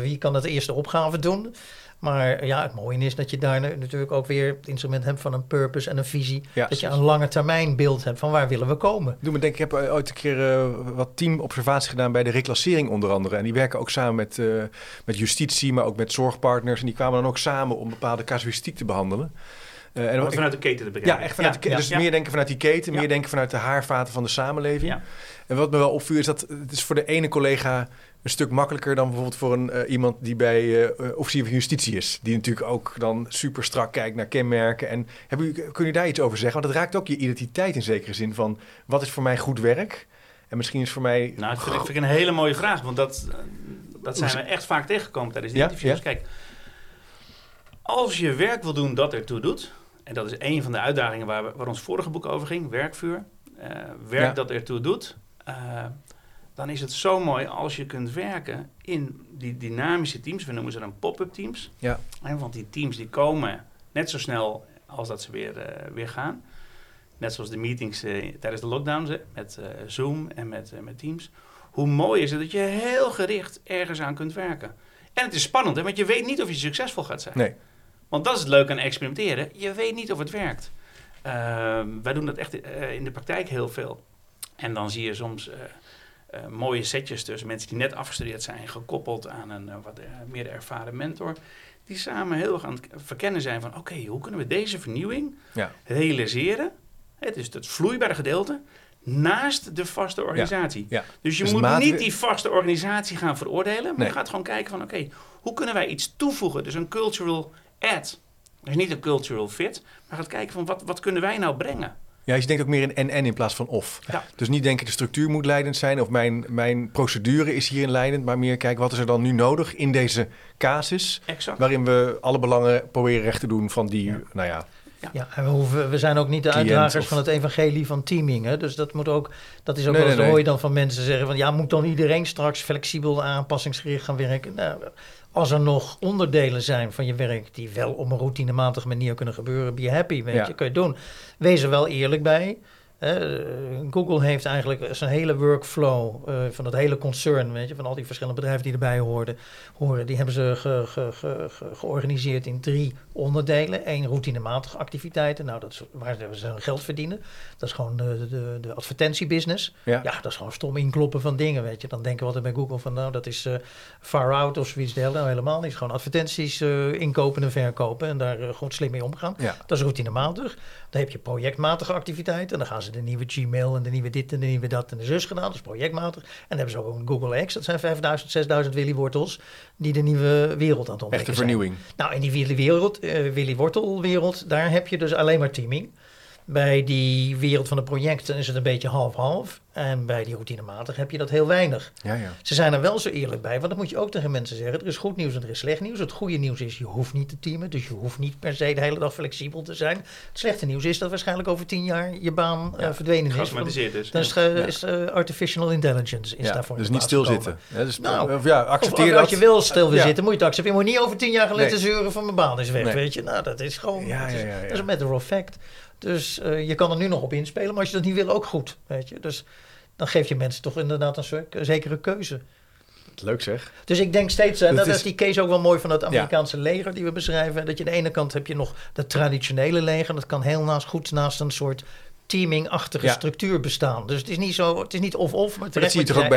wie kan het eerste opgave doen. Maar ja, het mooie is dat je daar natuurlijk ook weer het instrument hebt van een purpose en een visie. Ja, dat je een lange termijn beeld hebt van waar willen we komen. Doe me denken, ik heb ooit een keer wat teamobservatie gedaan bij de reclassering onder andere. En die werken ook samen met justitie, maar ook met zorgpartners. En die kwamen dan ook samen om bepaalde casuïstiek te behandelen. En vanuit de keten te bekijken. Ja, echt vanuit de keten. Dus meer denken vanuit die keten, meer denken vanuit de haarvaten van de samenleving. Ja. En wat me wel opviel is dat het is voor de ene collega een stuk makkelijker dan bijvoorbeeld voor iemand die bij officier van justitie is. Die natuurlijk ook dan super strak kijkt naar kenmerken. En kun je daar iets over zeggen? Want het raakt ook je identiteit in zekere zin van wat is voor mij goed werk? En misschien is voor mij... Nou, dat vind ik een hele mooie vraag. Want dat zijn we echt vaak tegengekomen tijdens die interviews. Ja? Kijk, als je werk wil doen dat ertoe doet... En dat is een van de uitdagingen waar ons vorige boek over ging, Werkvuur. Dat ertoe doet. Dan is het zo mooi als je kunt werken in die dynamische teams. We noemen ze dan pop-up teams. Ja. Want die teams die komen net zo snel als dat ze weer gaan. Net zoals de meetings tijdens de lockdowns met Zoom en met Teams. Hoe mooi is het dat je heel gericht ergens aan kunt werken. En het is spannend, hè? Want je weet niet of je succesvol gaat zijn. Nee. Want dat is het leuke aan experimenteren. Je weet niet of het werkt. Wij doen dat echt in de praktijk heel veel. En dan zie je soms mooie setjes tussen mensen die net afgestudeerd zijn, gekoppeld aan een wat meer ervaren mentor, die samen heel erg aan het verkennen zijn van oké, hoe kunnen we deze vernieuwing realiseren? Het is het vloeibare gedeelte naast de vaste organisatie. Ja. Ja. Dus je moet niet die vaste organisatie gaan veroordelen, maar je gaat gewoon kijken van oké, hoe kunnen wij iets toevoegen? Dus een cultural ad. Dat is niet een cultural fit, maar gaat kijken van wat kunnen wij nou brengen? Ja, je denkt ook meer in en in plaats van of. Ja. Dus niet denken de structuur moet leidend zijn of mijn procedure is hierin leidend, maar meer kijken wat is er dan nu nodig in deze casus, waarin we alle belangen proberen recht te doen van die, Ja, en we zijn ook niet de uitdragers van het evangelie van teaming. Hè? Dus dat moet ook. Dat is ook wel eens hoor je dan van mensen zeggen van ja, moet dan iedereen straks flexibel aanpassingsgericht gaan werken? Nou, als er nog onderdelen zijn van je werk die wel op een routinematige manier kunnen gebeuren, be happy, weet je, kun je doen. Wees er wel eerlijk bij. Google heeft eigenlijk zijn hele workflow van dat hele concern, weet je, van al die verschillende bedrijven die erbij horen, die hebben ze georganiseerd in 3 onderdelen. 1 routinematige activiteiten, nou dat is waar ze hun geld verdienen. Dat is gewoon de advertentiebusiness. Ja, dat is gewoon stom inkloppen van dingen, weet je. Dan denken we altijd bij Google van nou dat is far out of zoiets dergelijks. Nou helemaal niet, gewoon advertenties inkopen en verkopen en daar gewoon slim mee omgaan. Ja. Dat is routinematig. Dan heb je projectmatige activiteiten en dan gaan ze de nieuwe Gmail en de nieuwe dit en de nieuwe dat en de zus gedaan. Dat is projectmatig. En dan hebben ze ook een Google X. Dat zijn 5000, 6000 Willy-wortels die de nieuwe wereld aan het ontdekken zijn. Echte vernieuwing. Nou, in die Willy-wortelwereld, daar heb je dus alleen maar teaming. Bij die wereld van de projecten is het een beetje half-half. En bij die routinematig heb je dat heel weinig. Ja. Ze zijn er wel zo eerlijk bij, want dat moet je ook tegen mensen zeggen. Er is goed nieuws en er is slecht nieuws. Het goede nieuws is, je hoeft niet te teamen. Dus je hoeft niet per se de hele dag flexibel te zijn. Het slechte nieuws is dat waarschijnlijk over 10 jaar je baan verdwenen is. Geautomatiseerd is. Dan is artificial intelligence is daarvoor. Dus niet stilzitten. Ja, dus accepteer dat. Als je wil stilzitten, moet je het accepteren. Je moet niet over 10 jaar gaan letten zeuren van mijn baan is weg, weet je. Nou, dat is gewoon, dat is een matter of fact. Dus je kan er nu nog op inspelen, maar als je dat niet wil, ook goed, weet je. Dus dan geef je mensen toch inderdaad een zekere keuze. Leuk zeg. Dus ik denk steeds, dat is die case ook wel mooi van het Amerikaanse leger die we beschrijven. Dat je aan de ene kant heb je nog dat traditionele leger. Dat kan heel naast een soort teaming-achtige structuur bestaan. Dus het is niet zo, het is niet of-of. Maar dat zie je toch ook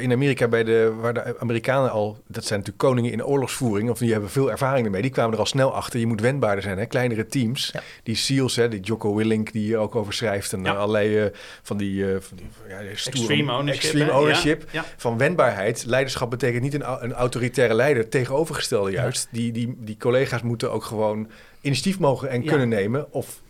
in Amerika, waar de Amerikanen al, dat zijn natuurlijk koningen in oorlogsvoering, of die hebben veel ervaring ermee, die kwamen er al snel achter. Je moet wendbaarder zijn, hè? Kleinere teams. Ja. Die SEALs, hè? Die Jocko Willink die hier ook over schrijft, en allerlei van die extreme ownership. Ja. Van wendbaarheid. Leiderschap betekent niet een autoritaire leider, tegenovergestelde juist. Ja. Die collega's moeten ook gewoon initiatief mogen en kunnen nemen, of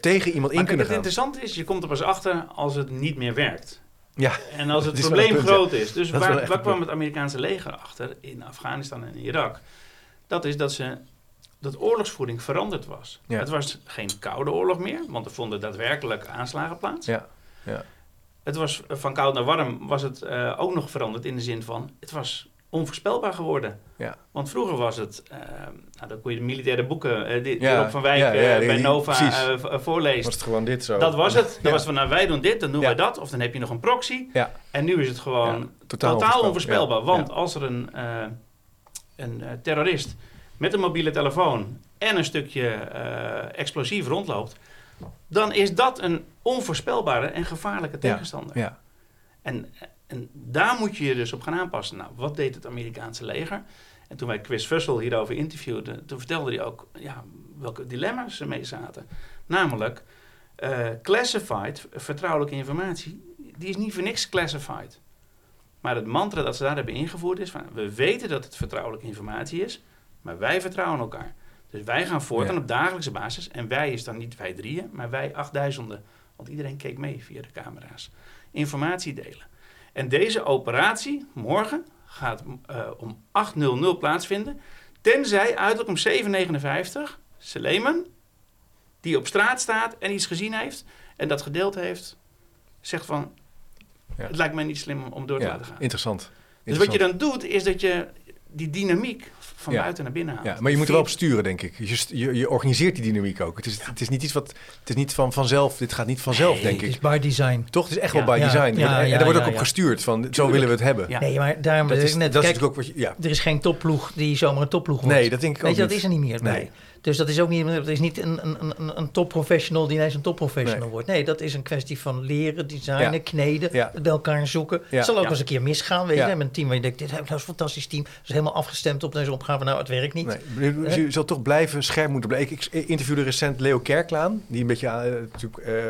tegen iemand in kunnen gaan. Het interessante is, je komt er pas achter als het niet meer werkt. Ja, en als het probleem groot is. Dus waar kwam het Amerikaanse leger achter in Afghanistan en Irak? Dat is dat oorlogsvoering veranderd was. Ja. Het was geen koude oorlog meer, want er vonden daadwerkelijk aanslagen plaats. Ja. Ja. Het was van koud naar warm, was het ook nog veranderd in de zin van, het was onvoorspelbaar geworden. Ja. Want vroeger was het, dan kon je de militaire boeken, die Rob van Wijk bij NOVA voorlezen. Was het gewoon dit zo? Dat was het. Dan was het van, nou wij doen dit, dan doen wij dat. Of dan heb je nog een proxy. Ja. En nu is het gewoon totaal onvoorspelbaar. Want als er een terrorist met een mobiele telefoon en een stukje explosief rondloopt, dan is dat een onvoorspelbare en gevaarlijke tegenstander. Ja. En daar moet je je dus op gaan aanpassen. Nou, wat deed het Amerikaanse leger? En toen wij Chris Fussell hierover interviewden, toen vertelde hij ook welke dilemma's er mee zaten. Namelijk, classified, vertrouwelijke informatie, die is niet voor niks classified. Maar het mantra dat ze daar hebben ingevoerd is van, we weten dat het vertrouwelijke informatie is, maar wij vertrouwen elkaar. Dus wij gaan voortaan op dagelijkse basis. En wij is dan niet wij drieën, maar wij 8000. Want iedereen keek mee via de camera's. Informatie delen. En deze operatie, morgen, gaat om 8:00 plaatsvinden. Tenzij uiterlijk om 7:59 Suleiman, die op straat staat en iets gezien heeft en dat gedeeld heeft, zegt van, het lijkt mij niet slim om door te laten gaan. Interessant. Dus wat je dan doet, is dat je die dynamiek van buiten naar binnen haalt. Ja, maar je moet er wel op sturen, denk ik. Je organiseert die dynamiek ook. Het is niet iets wat, het is niet vanzelf. Dit gaat niet vanzelf, denk ik. Het is by design. Toch? Het is echt wel by design. Ja, en daar wordt ook op gestuurd van, zo willen we het hebben. Ja. Nee, maar daarom dat is net. Dat kijk, is ook wat je, er is geen topploeg die zomaar een topploeg wordt. Nee, dat denk ik ook niet. Dat is er niet meer. Nee. Dus dat is ook niet. Dat is niet een topprofessional die ineens een topprofessional wordt. Nee, dat is een kwestie van leren, designen, kneden, het bij elkaar zoeken. Het zal ook eens een keer misgaan, weet je, met een team waar je denkt, dit is een fantastisch team. Dat is helemaal afgestemd op deze opgave. Nou, het werkt niet. Nee, je zult toch blijven scherp moeten blijven. Ik interviewde recent Leo Kerklaan, die een beetje aan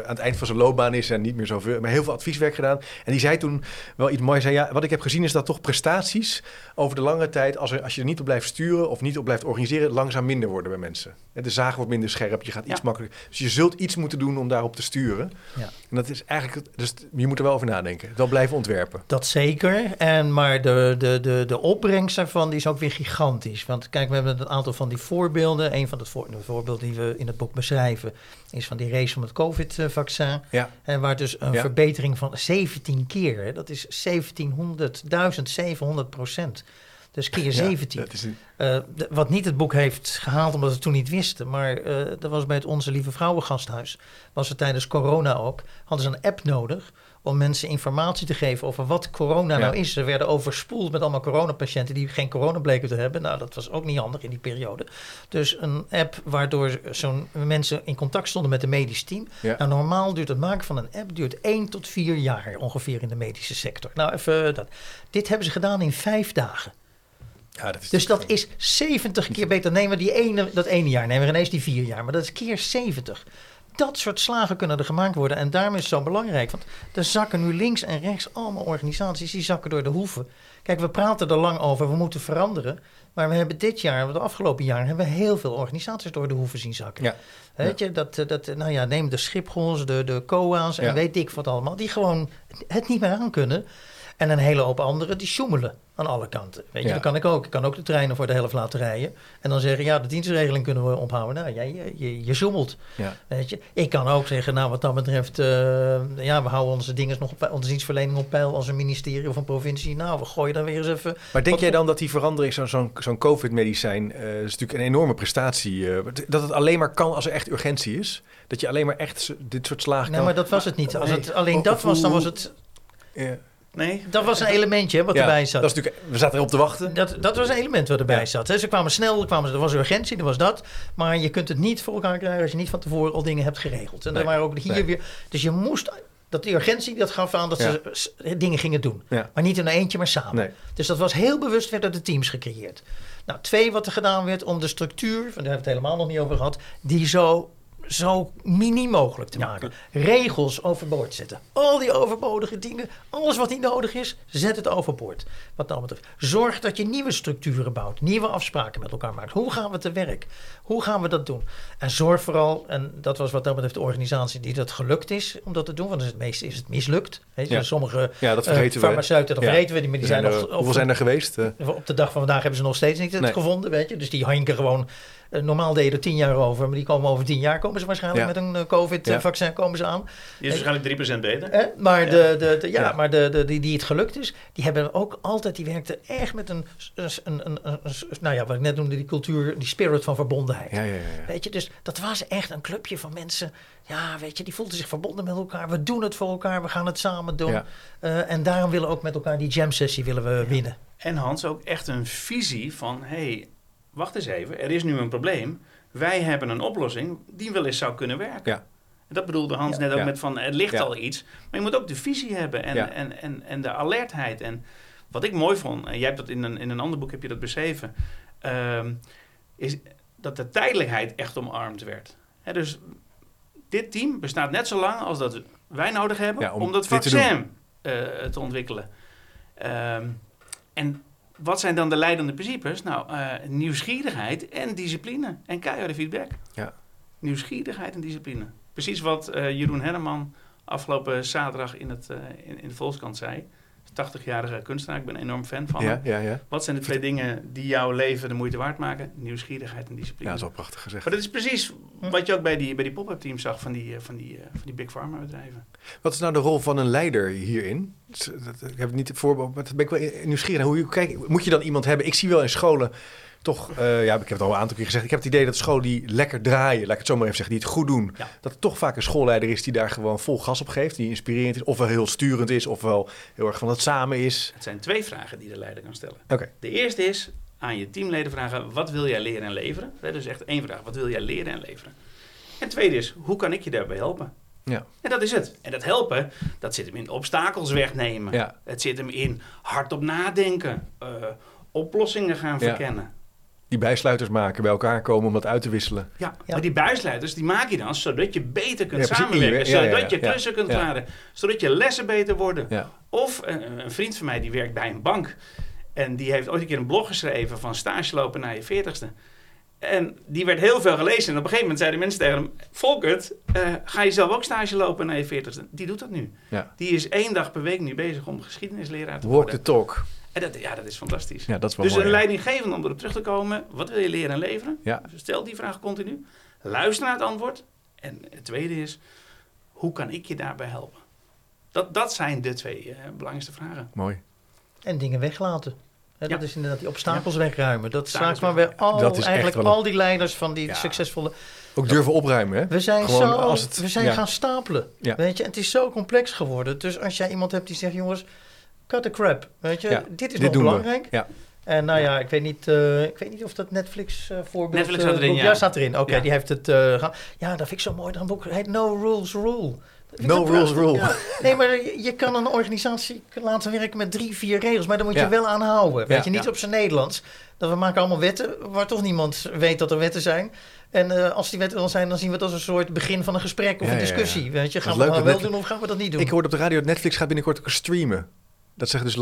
het eind van zijn loopbaan is en niet meer zoveel, maar heel veel advieswerk gedaan. En die zei toen wel iets moois. Zei, wat ik heb gezien is dat toch prestaties over de lange tijd, als je er niet op blijft sturen of niet op blijft organiseren, langzaam minder worden bij mensen. De zaag wordt minder scherp, je gaat iets makkelijker. Dus je zult iets moeten doen om daarop te sturen. Ja. En dat is eigenlijk, dus je moet er wel over nadenken. Dan blijven ontwerpen. Dat zeker. Maar de opbrengst daarvan die is ook weer gigantisch. Want kijk, we hebben een aantal van die voorbeelden. Een van de voorbeelden die we in het boek beschrijven is van die race om het COVID-vaccin. Ja. En waar dus een verbetering van 17 keer, hè, dat is 1700%. Dus keer 17. Ja, wat niet het boek heeft gehaald, omdat we het toen niet wisten. Maar dat was bij het Onze Lieve Vrouwen gasthuis. Was het tijdens corona ook. Hadden ze een app nodig om mensen informatie te geven over wat corona nou is. Ze werden overspoeld met allemaal coronapatiënten die geen corona bleken te hebben. Nou, dat was ook niet handig in die periode. Dus een app waardoor zo'n mensen in contact stonden met het medisch team. Ja. Nou, normaal duurt het maken van een app 1 tot 4 jaar ongeveer in de medische sector. Nou, even dat. Dit hebben ze gedaan in 5 dagen. Ja, dat is 70 keer beter. Nemen we dat ene jaar, nemen we ineens die 4 jaar. Maar dat is keer 70. Dat soort slagen kunnen er gemaakt worden. En daarom is het zo belangrijk. Want er zakken nu links en rechts allemaal organisaties. Die zakken door de hoeven. Kijk, we praten er lang over. We moeten veranderen. Maar we hebben dit jaar, de afgelopen jaren, hebben we heel veel organisaties door de hoeven zien zakken. Ja. Weet je, neem de Schiphols, de COA's en weet ik wat allemaal. Die gewoon het niet meer aan kunnen. En een hele hoop anderen die sjoemelen aan alle kanten. Weet je, dat kan ik ook. Ik kan ook de treinen voor de helft laten rijden. En dan zeggen, de dienstregeling kunnen we ophouden. Nou, je sjoemelt. Ja. Weet je, ik kan ook zeggen, wat dat betreft, we houden onze dienstverlening op peil als een ministerie of een provincie. Nou, we gooien dan weer eens even. Maar denk jij dan dat die verandering, zo'n COVID-medicijn, is natuurlijk een enorme prestatie. Dat het alleen maar kan als er echt urgentie is? Dat je alleen maar echt dit soort slagen kan? Nee, maar dat was het niet. Als het alleen dat was, dan was het... Ja. Nee, dat was een elementje wat erbij zat. Dat is natuurlijk, we zaten erop te wachten. Dat was een element wat erbij zat. Hè. Ze kwamen snel, er was urgentie, er was dat. Maar je kunt het niet voor elkaar krijgen als je niet van tevoren al dingen hebt geregeld. En daar waren ook hier weer. Dus je moest. Die urgentie dat gaf aan dat ze dingen gingen doen. Ja. Maar niet in eentje, maar samen. Nee. Dus dat was heel bewust, werden de teams gecreëerd. Nou, 2, wat er gedaan werd om de structuur, daar hebben we het helemaal nog niet over gehad, die zo mini mogelijk te maken. Regels overboord zetten. Al die overbodige dingen, alles wat niet nodig is, zet het overboord. Wat dat betreft. Zorg dat je nieuwe structuren bouwt, nieuwe afspraken met elkaar maakt. Hoe gaan we te werk? Hoe gaan we dat doen? En zorg vooral, en dat was wat dat betreft de organisatie die dat gelukt is om dat te doen, want het meeste is het mislukt. Weet je? Ja. Sommige farmaceuten, dat vergeten we. Die zijn hoeveel zijn er geweest? Op de dag van vandaag hebben ze nog steeds niet het gevonden. Weet je? Dus die hanken gewoon. Normaal deden er 10 jaar over, maar die komen over 10 jaar komen ze waarschijnlijk met een COVID-vaccin komen ze aan. Die is waarschijnlijk 3% beter. Maar die het gelukt is, die hebben ook altijd, die werkte echt met wat ik net noemde, die cultuur, die spirit van verbondenheid. Ja. Weet je, dus dat was echt een clubje van mensen. Ja, weet je, die voelden zich verbonden met elkaar. We doen het voor elkaar, we gaan het samen doen. Ja. En daarom willen we ook met elkaar die jam-sessie willen we winnen. En Hans, ook echt een visie van, wacht eens even, er is nu een probleem. Wij hebben een oplossing die wel eens zou kunnen werken. Ja. En dat bedoelde Hans net ook met van, er ligt al iets. Maar je moet ook de visie hebben en de alertheid. En wat ik mooi vond, en jij hebt dat in een ander boek heb je dat beschreven, is dat de tijdelijkheid echt omarmd werd. Hè, dus dit team bestaat net zo lang als dat wij nodig hebben om dat vaccin te ontwikkelen. En wat zijn dan de leidende principes? Nou, nieuwsgierigheid en discipline en keiharde feedback. Ja. Nieuwsgierigheid en discipline. Precies wat Jeroen Herman afgelopen zaterdag in de Volkskrant zei. 80-jarige kunstenaar, ik ben een enorm fan van hem. Ja. Wat zijn de twee dingen die jouw leven de moeite waard maken? Nieuwsgierigheid en discipline. Ja, dat is wel prachtig gezegd. Maar dat is precies wat je ook bij die pop-up teams zag van die big pharma bedrijven. Wat is nou de rol van een leider hierin? Dat heb ik niet voorbeeld, maar dat ben ik wel nieuwsgierig. Hoe kijk, moet je dan iemand hebben? Ik zie wel in scholen toch, ik heb het al een aantal keer gezegd, ik heb het idee dat scholen die lekker draaien, laat ik het zo maar even zeggen, die het goed doen, dat het toch vaak een schoolleider is die daar gewoon vol gas op geeft, die inspirerend is, ofwel heel sturend is, ofwel heel erg van het samen is. Het zijn twee vragen die de leider kan stellen. Okay. De eerste is aan je teamleden vragen, wat wil jij leren en leveren? Dus echt één vraag, wat wil jij leren en leveren? En tweede is, hoe kan ik je daarbij helpen? Ja. En dat is het. En dat helpen, dat zit hem in obstakels wegnemen. Ja. Het zit hem in hardop nadenken, oplossingen gaan verkennen. Die bijsluiters maken, bij elkaar komen om dat uit te wisselen. Ja, maar die bijsluiters die maak je dan zodat je beter kunt samenwerken. Zodat je klussen kunt klaren. Zodat je lessen beter worden. Ja. Of een vriend van mij die werkt bij een bank. En die heeft ooit een keer een blog geschreven van stage lopen naar je 40ste. En die werd heel veel gelezen. En op een gegeven moment zeiden mensen tegen hem, Volkert, ga je zelf ook stage lopen naar je 40ste? Die doet dat nu. Ja. Die is 1 dag per week nu bezig om geschiedenisleraar te worden. Walk the talk. En dat is fantastisch. Ja, dat is wel dus mooi, een leidinggevende, om erop terug te komen, wat wil je leren en leveren? Ja. Dus stel die vraag continu. Luister naar het antwoord. En het tweede is, hoe kan ik je daarbij helpen? Dat zijn de twee belangrijkste vragen. Mooi. En dingen weglaten. He, dat is inderdaad die obstakels wegruimen. Dat staat maar bij al die leiders van die succesvolle... Ook durven opruimen, hè? We zijn gaan stapelen. Ja. Weet je? En het is zo complex geworden. Dus als jij iemand hebt die zegt, jongens, cut the crap, weet je. Ja, dit nog belangrijk. Ja. En nou ja, ik weet niet of dat Netflix voorbeeld... Netflix staat erin, ja. Staat erin. Oké, die heeft het... dat vind ik zo mooi. Dan boek heet No Rules Rule. No Rules Rule. Ja. Nee, maar je kan een organisatie laten werken met 3-4 regels, maar dan moet je wel aan houden. Weet je, niet op zijn Nederlands. Dat we maken allemaal wetten, waar toch niemand weet dat er wetten zijn. En als die wetten al zijn, dan zien we het als een soort begin van een gesprek of een discussie. Ja. Weet je, gaan we dat wel doen of gaan we dat niet doen? Ik hoorde op de radio dat Netflix gaat binnenkort streamen. Dat zegt dus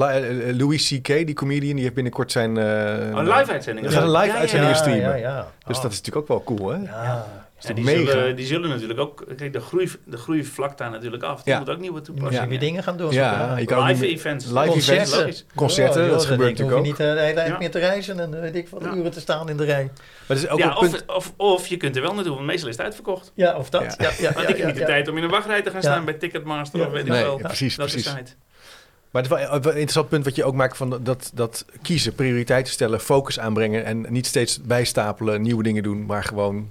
Louis C.K., die comedian, die heeft binnenkort zijn... live-uitzendingen. Hij gaat een live-uitzendingen streamen. Ja. Oh. Dus dat is natuurlijk ook wel cool, hè? Ja. En die zullen natuurlijk ook... Kijk, de groei vlakt daar natuurlijk af. Die moet ook nieuwe toepassingen. Ja. Weer dingen gaan doen. Ja. Live-events. Concerten, dat gebeurt natuurlijk ook. Je hoeft niet de hele tijd meer te reizen en weet ik van uren te staan in de rij. Maar is ook een punt... of je kunt er wel naartoe, want meestal is het uitverkocht. Ja, of dat. Want ik heb niet de tijd om in een wachtrij te gaan staan bij Ticketmaster of weet ik wel. Precies. Maar het is wel een interessant punt wat je ook maakt van dat kiezen, prioriteiten stellen, focus aanbrengen en niet steeds bijstapelen, nieuwe dingen doen, maar gewoon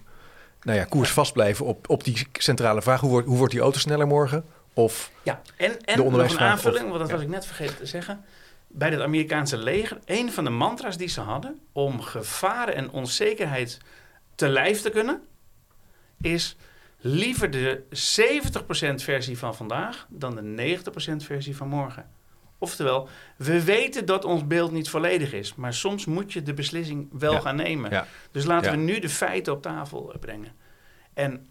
koers vast blijven op die centrale vraag. Hoe wordt die auto sneller morgen? Of en de nog een aanvulling, want dat was ik net vergeten te zeggen. Bij het Amerikaanse leger, een van de mantra's die ze hadden om gevaren en onzekerheid te lijf te kunnen, is liever de 70% versie van vandaag dan de 90% versie van morgen. Oftewel, we weten dat ons beeld niet volledig is, maar soms moet je de beslissing wel gaan nemen. Ja. Dus laten we nu de feiten op tafel brengen. En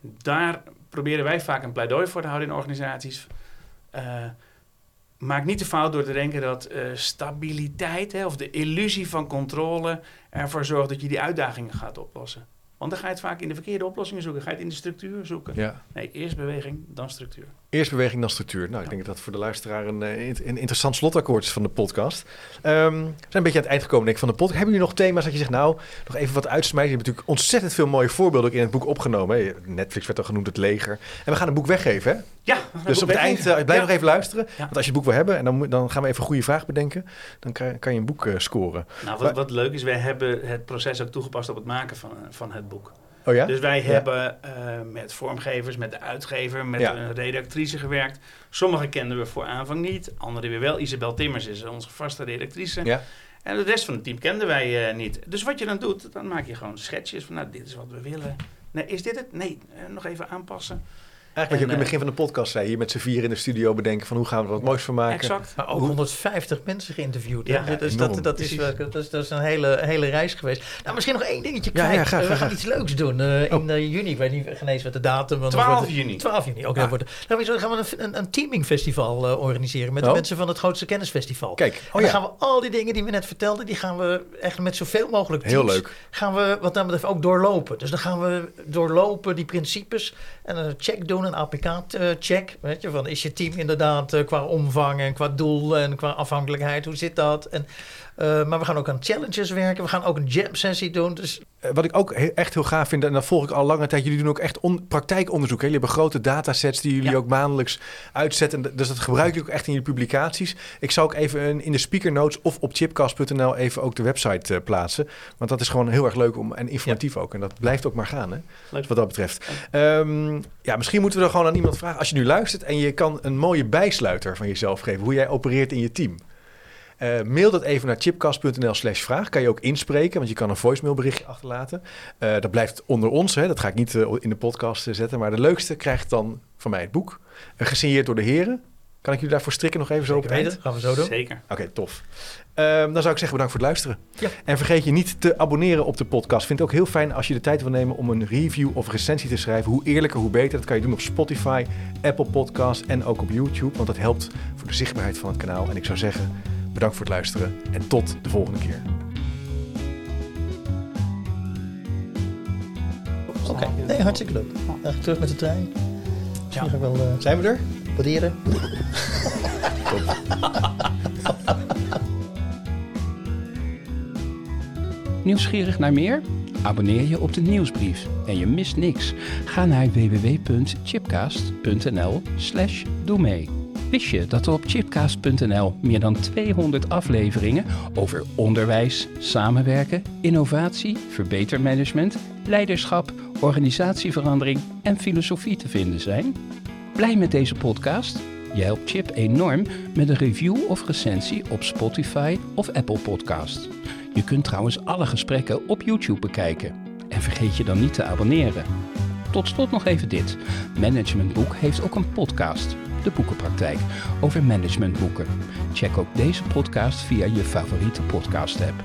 daar proberen wij vaak een pleidooi voor te houden in organisaties. Maak niet de fout door te denken dat stabiliteit of de illusie van controle ervoor zorgt dat je die uitdagingen gaat oplossen. Want dan ga je het vaak in de verkeerde oplossingen zoeken. Ga je het in de structuur zoeken. Ja. Nee, eerst beweging, dan structuur. Eerst beweging, dan structuur. Nou, ik denk dat voor de luisteraar een interessant slotakkoord is van de podcast. We zijn een beetje aan het eind gekomen denk ik, van de podcast. Hebben jullie nog thema's dat je zegt, nog even wat uitsmijten? Je hebt natuurlijk ontzettend veel mooie voorbeelden ook in het boek opgenomen. Hè? Netflix werd al genoemd, het leger. En we gaan een boek weggeven, hè? Ja, dus op het eind, blijf nog even luisteren. Ja. Want als je het boek wil hebben, en dan gaan we even een goede vraag bedenken. Dan kan je een boek scoren. Nou, wat leuk is, wij hebben het proces ook toegepast op het maken van het boek. Oh ja? Dus wij hebben met vormgevers, met de uitgever, met een redactrice gewerkt. Sommigen kenden we voor aanvang niet, anderen weer wel. Isabel Timmers is onze vaste redactrice. Ja. En de rest van het team kenden wij niet. Dus wat je dan doet, dan maak je gewoon schetsjes van, nou, dit is wat we willen. Nee, is dit het? Nee, nog even aanpassen. Eigenlijk wat je ook in het begin van de podcast zei, hier met z'n vier in de studio bedenken van hoe gaan we er wat moois van maken. Exact. Maar ook 150 mensen geïnterviewd. Ja, ja, dus dat is een hele reis geweest. Nou, misschien nog één dingetje kwijt. Ja, we gaan iets leuks doen in juni. Ik weet niet eens wat de datum. 12 juni. Oké, dan gaan we een teaming festival organiseren met de mensen van het grootste kennisfestival. Kijk, dan gaan we al die dingen die we net vertelden, die gaan we echt met zoveel mogelijk teams. Heel leuk. Gaan we wat dat betreft ook doorlopen. Dus dan gaan we doorlopen die principes en een check doen. Een APK-check, weet je, van is je team inderdaad qua omvang en qua doel en qua afhankelijkheid, hoe zit dat? En, maar we gaan ook aan challenges werken, we gaan ook een jam-sessie doen. Dus. Wat ik ook echt heel gaaf vind, en dat volg ik al lange tijd, jullie doen ook echt praktijkonderzoek. Hè? Jullie hebben grote datasets die jullie ook maandelijks uitzetten. Dus dat gebruik je ook echt in jullie publicaties. Ik zou ook even in de speaker notes of op chipcast.nl even ook de website plaatsen. Want dat is gewoon heel erg leuk en informatief ook. En dat blijft ook maar gaan, hè? Leuk. Wat dat betreft. Misschien moeten we er gewoon aan iemand vragen. Als je nu luistert en je kan een mooie bijsluiter van jezelf geven, hoe jij opereert in je team. Mail dat even naar chipcast.nl/vraag. Kan je ook inspreken, want je kan een voicemailberichtje achterlaten. Dat blijft onder ons, hè. Dat ga ik niet in de podcast zetten. Maar de leukste krijgt dan van mij het boek. Gesigneerd door de heren. Kan ik jullie daarvoor strikken nog even zo op het eind? Gaan we zo doen. Zeker. Oké, tof. Dan zou ik zeggen bedankt voor het luisteren. Ja. En vergeet je niet te abonneren op de podcast. Vind het ook heel fijn als je de tijd wil nemen om een review of recensie te schrijven. Hoe eerlijker, hoe beter. Dat kan je doen op Spotify, Apple Podcasts en ook op YouTube. Want dat helpt voor de zichtbaarheid van het kanaal. En ik zou zeggen, bedankt voor het luisteren en tot de volgende keer. Oké, nee, hartstikke leuk. Echt terug met de trein. Ja. Wel, zijn we er? Waarderen. Nieuwsgierig naar meer? Abonneer je op de nieuwsbrief en je mist niks. Ga naar www.chipcast.nl/doe mee. Wist je dat er op chipcast.nl meer dan 200 afleveringen over onderwijs, samenwerken, innovatie, verbetermanagement, leiderschap, organisatieverandering en filosofie te vinden zijn? Blij met deze podcast? Je helpt Chip enorm met een review of recensie op Spotify of Apple Podcasts. Je kunt trouwens alle gesprekken op YouTube bekijken. En vergeet je dan niet te abonneren. Tot slot nog even dit. Management Boek heeft ook een podcast, De Boekenpraktijk, over managementboeken. Check ook deze podcast via je favoriete podcast-app.